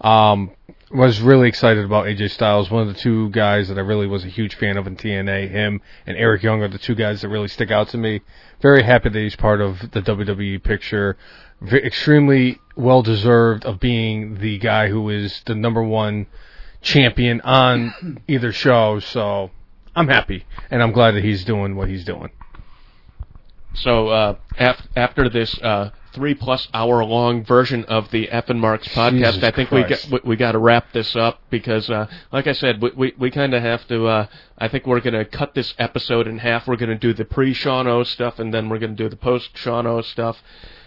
Um, was really excited about A J Styles, one of the two guys that I really was a huge fan of in T N A. Him and Eric Young are the two guys that really stick out to me. Very happy that he's part of the W W E picture. Very, extremely well-deserved of being the guy who is the number one champion on either show, so I'm happy, and I'm glad that he's doing what he's doing. So uh, af- after this uh, three-plus hour-long version of the F and Marks podcast, Jesus I think Christ. we got, we got to wrap this up because, uh, like I said, we we, we kind of have to. Uh, I think we're going to cut this episode in half. We're going to do the pre-Shawn O stuff, and then we're going to do the post-Shawn O stuff,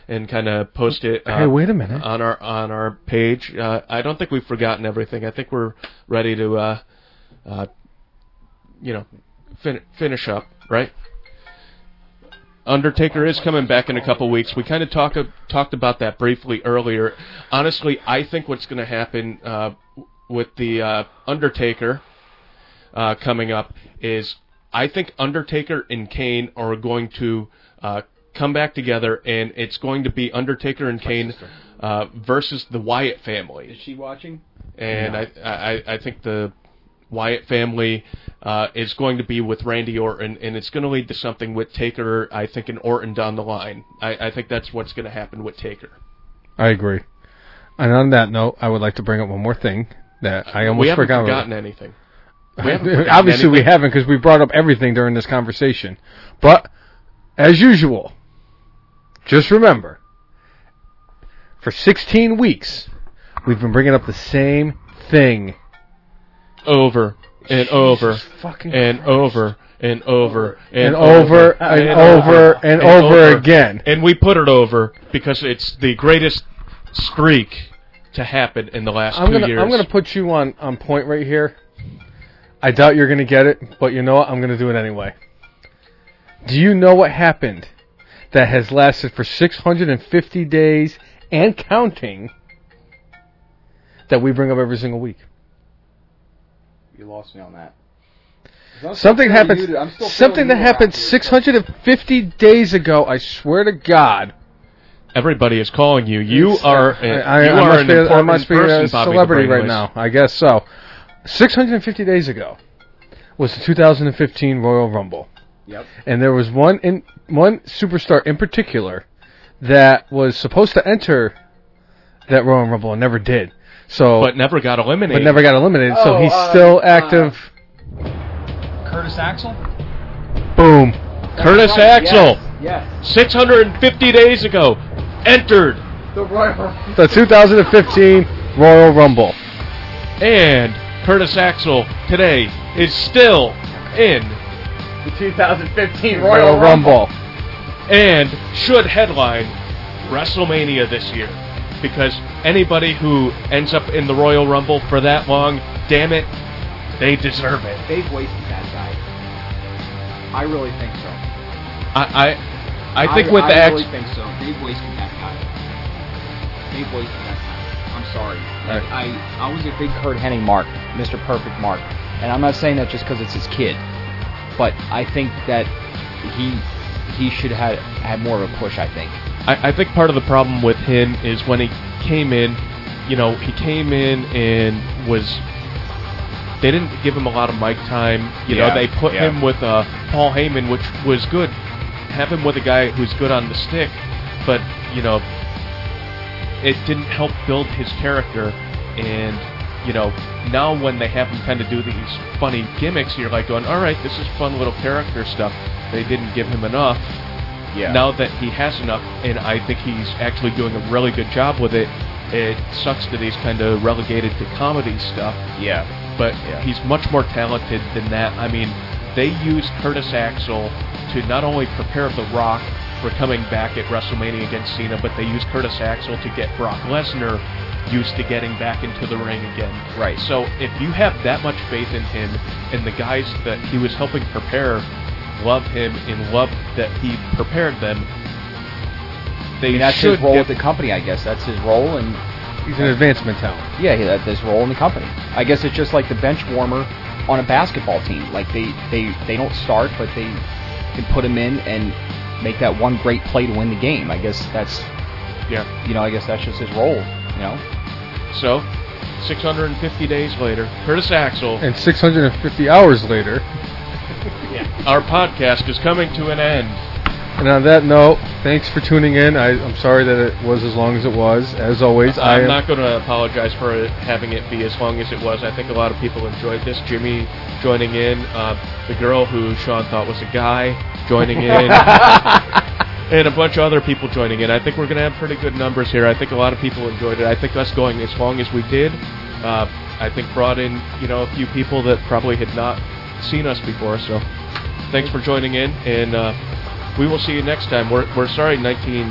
and kind of post it. Uh, hey, wait a minute. on our on our page. Uh, I don't think we've forgotten everything. I think we're ready to, uh, uh, you know, fin- finish up, right? Undertaker is coming back in a couple weeks. We kind of talk, uh, talked about that briefly earlier. Honestly, I think what's going to happen uh, with the uh, Undertaker uh, coming up is I think Undertaker and Kane are going to uh, come back together, and it's going to be Undertaker and Kane uh, versus the Wyatt family. Is she watching? And no. I, I, I think the Wyatt family uh, is going to be with Randy Orton, and it's going to lead to something with Taker, I think, and Orton down the line. I, I think that's what's going to happen with Taker. I agree. And on that note, I would like to bring up one more thing that I almost we haven't forgot. Forgotten anything. We haven't forgotten Obviously, anything. we haven't because we brought up everything during this conversation. But as usual, just remember, for sixteen weeks, we've been bringing up the same thing. Over and over and over and over and over and over and over again. And we put it over because it's the greatest streak to happen in the last two years. I'm going to put you on, on point right here. I doubt you're going to get it, but you know what? I'm going to do it anyway. Do you know what happened that has lasted for six hundred fifty days and counting that we bring up every single week? You lost me on that. Something happened. Something that happened six hundred fifty days ago. I swear to God. Everybody is calling you. You are. I, I, you I, are must, an be, I must be person, a celebrity right now. I guess so. six hundred fifty days ago was the two thousand fifteen Royal Rumble. Yep. And there was one in one superstar in particular that was supposed to enter that Royal Rumble and never did. So, but never got eliminated. But never got eliminated, oh, so he's uh, still active. Uh, Curtis Axel? Boom. That's Curtis right. Axel. Yes. yes. six hundred fifty days ago, entered the Royal Rumble. The two thousand fifteen Royal Rumble. And Curtis Axel today is still in the two thousand fifteen Royal, Royal Rumble. Rumble. And should headline WrestleMania this year. Because anybody who ends up in the Royal Rumble for that long, damn it, they deserve it. They've wasted that guy. I really think so. I I, I think I, with I the... I really ex- think so. They've wasted that guy. They've wasted that guy. I'm sorry. Like, right. I, I was a big Kurt Hennig mark, Mister Perfect mark. And I'm not saying that just because it's his kid. But I think that he he should have had more of a push, I think. I think part of the problem with him is when he came in, you know, he came in and was, they didn't give him a lot of mic time. You yeah, know, they put yeah. him with uh, Paul Heyman, which was good. Have him with a guy who's good on the stick, but, you know, it didn't help build his character. And, you know, now when they have him kind of do these funny gimmicks, you're like going, all right, this is fun little character stuff. They didn't give him enough. Yeah. Now that he has enough, and I think he's actually doing a really good job with it, it sucks that he's kind of relegated to comedy stuff. Yeah. But yeah. he's much more talented than that. I mean, they used Curtis Axel to not only prepare The Rock for coming back at WrestleMania against Cena, but they used Curtis Axel to get Brock Lesnar used to getting back into the ring again. Right. So if you have that much faith in him and the guys that he was helping prepare love him and love that he prepared them. They I mean, that's his role with the company, I guess. That's his role, and he's an advancement talent. Yeah, he, that's his role in the company. I guess it's just like the bench warmer on a basketball team. Like they, they, they don't start, but they can put him in and make that one great play to win the game. I guess that's yeah. You know, I guess that's just his role. You know. So, six hundred fifty days later, Curtis Axel, and six hundred fifty hours later. Yeah. Our podcast is coming to an end. And on that note, thanks for tuning in. I, I'm sorry that it was as long as it was. As always, I'm I am not going to apologize for having it be as long as it was. I think a lot of people enjoyed this. Jimmy joining in, uh, the girl who Sean thought was a guy joining in, and a bunch of other people joining in. I think we're going to have pretty good numbers here. I think a lot of people enjoyed it. I think us going as long as we did, uh, I think brought in, you know, a few people that probably had not seen us before. So thanks for joining in, and uh, we will see you next time. We're we're sorry, nineteen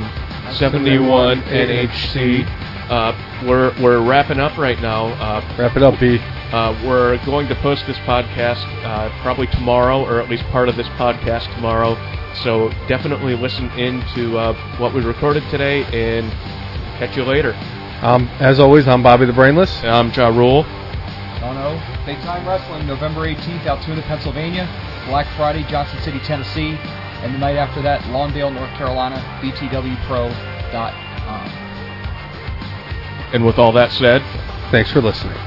seventy-one N H C. Uh, we're we're wrapping up right now. Uh, Wrap it up, B. Uh, we're going to post this podcast uh, probably tomorrow, or at least part of this podcast tomorrow. So definitely listen in to uh, what we recorded today, and catch you later. Um, as always, I'm Bobby the Brainless. And I'm Ja Rule. Sean O. Big Time Wrestling, November eighteenth, Altoona, Pennsylvania. Black Friday, Johnson City, Tennessee. And the night after that, Lawndale, North Carolina, b t w pro dot com. And with all that said, thanks for listening.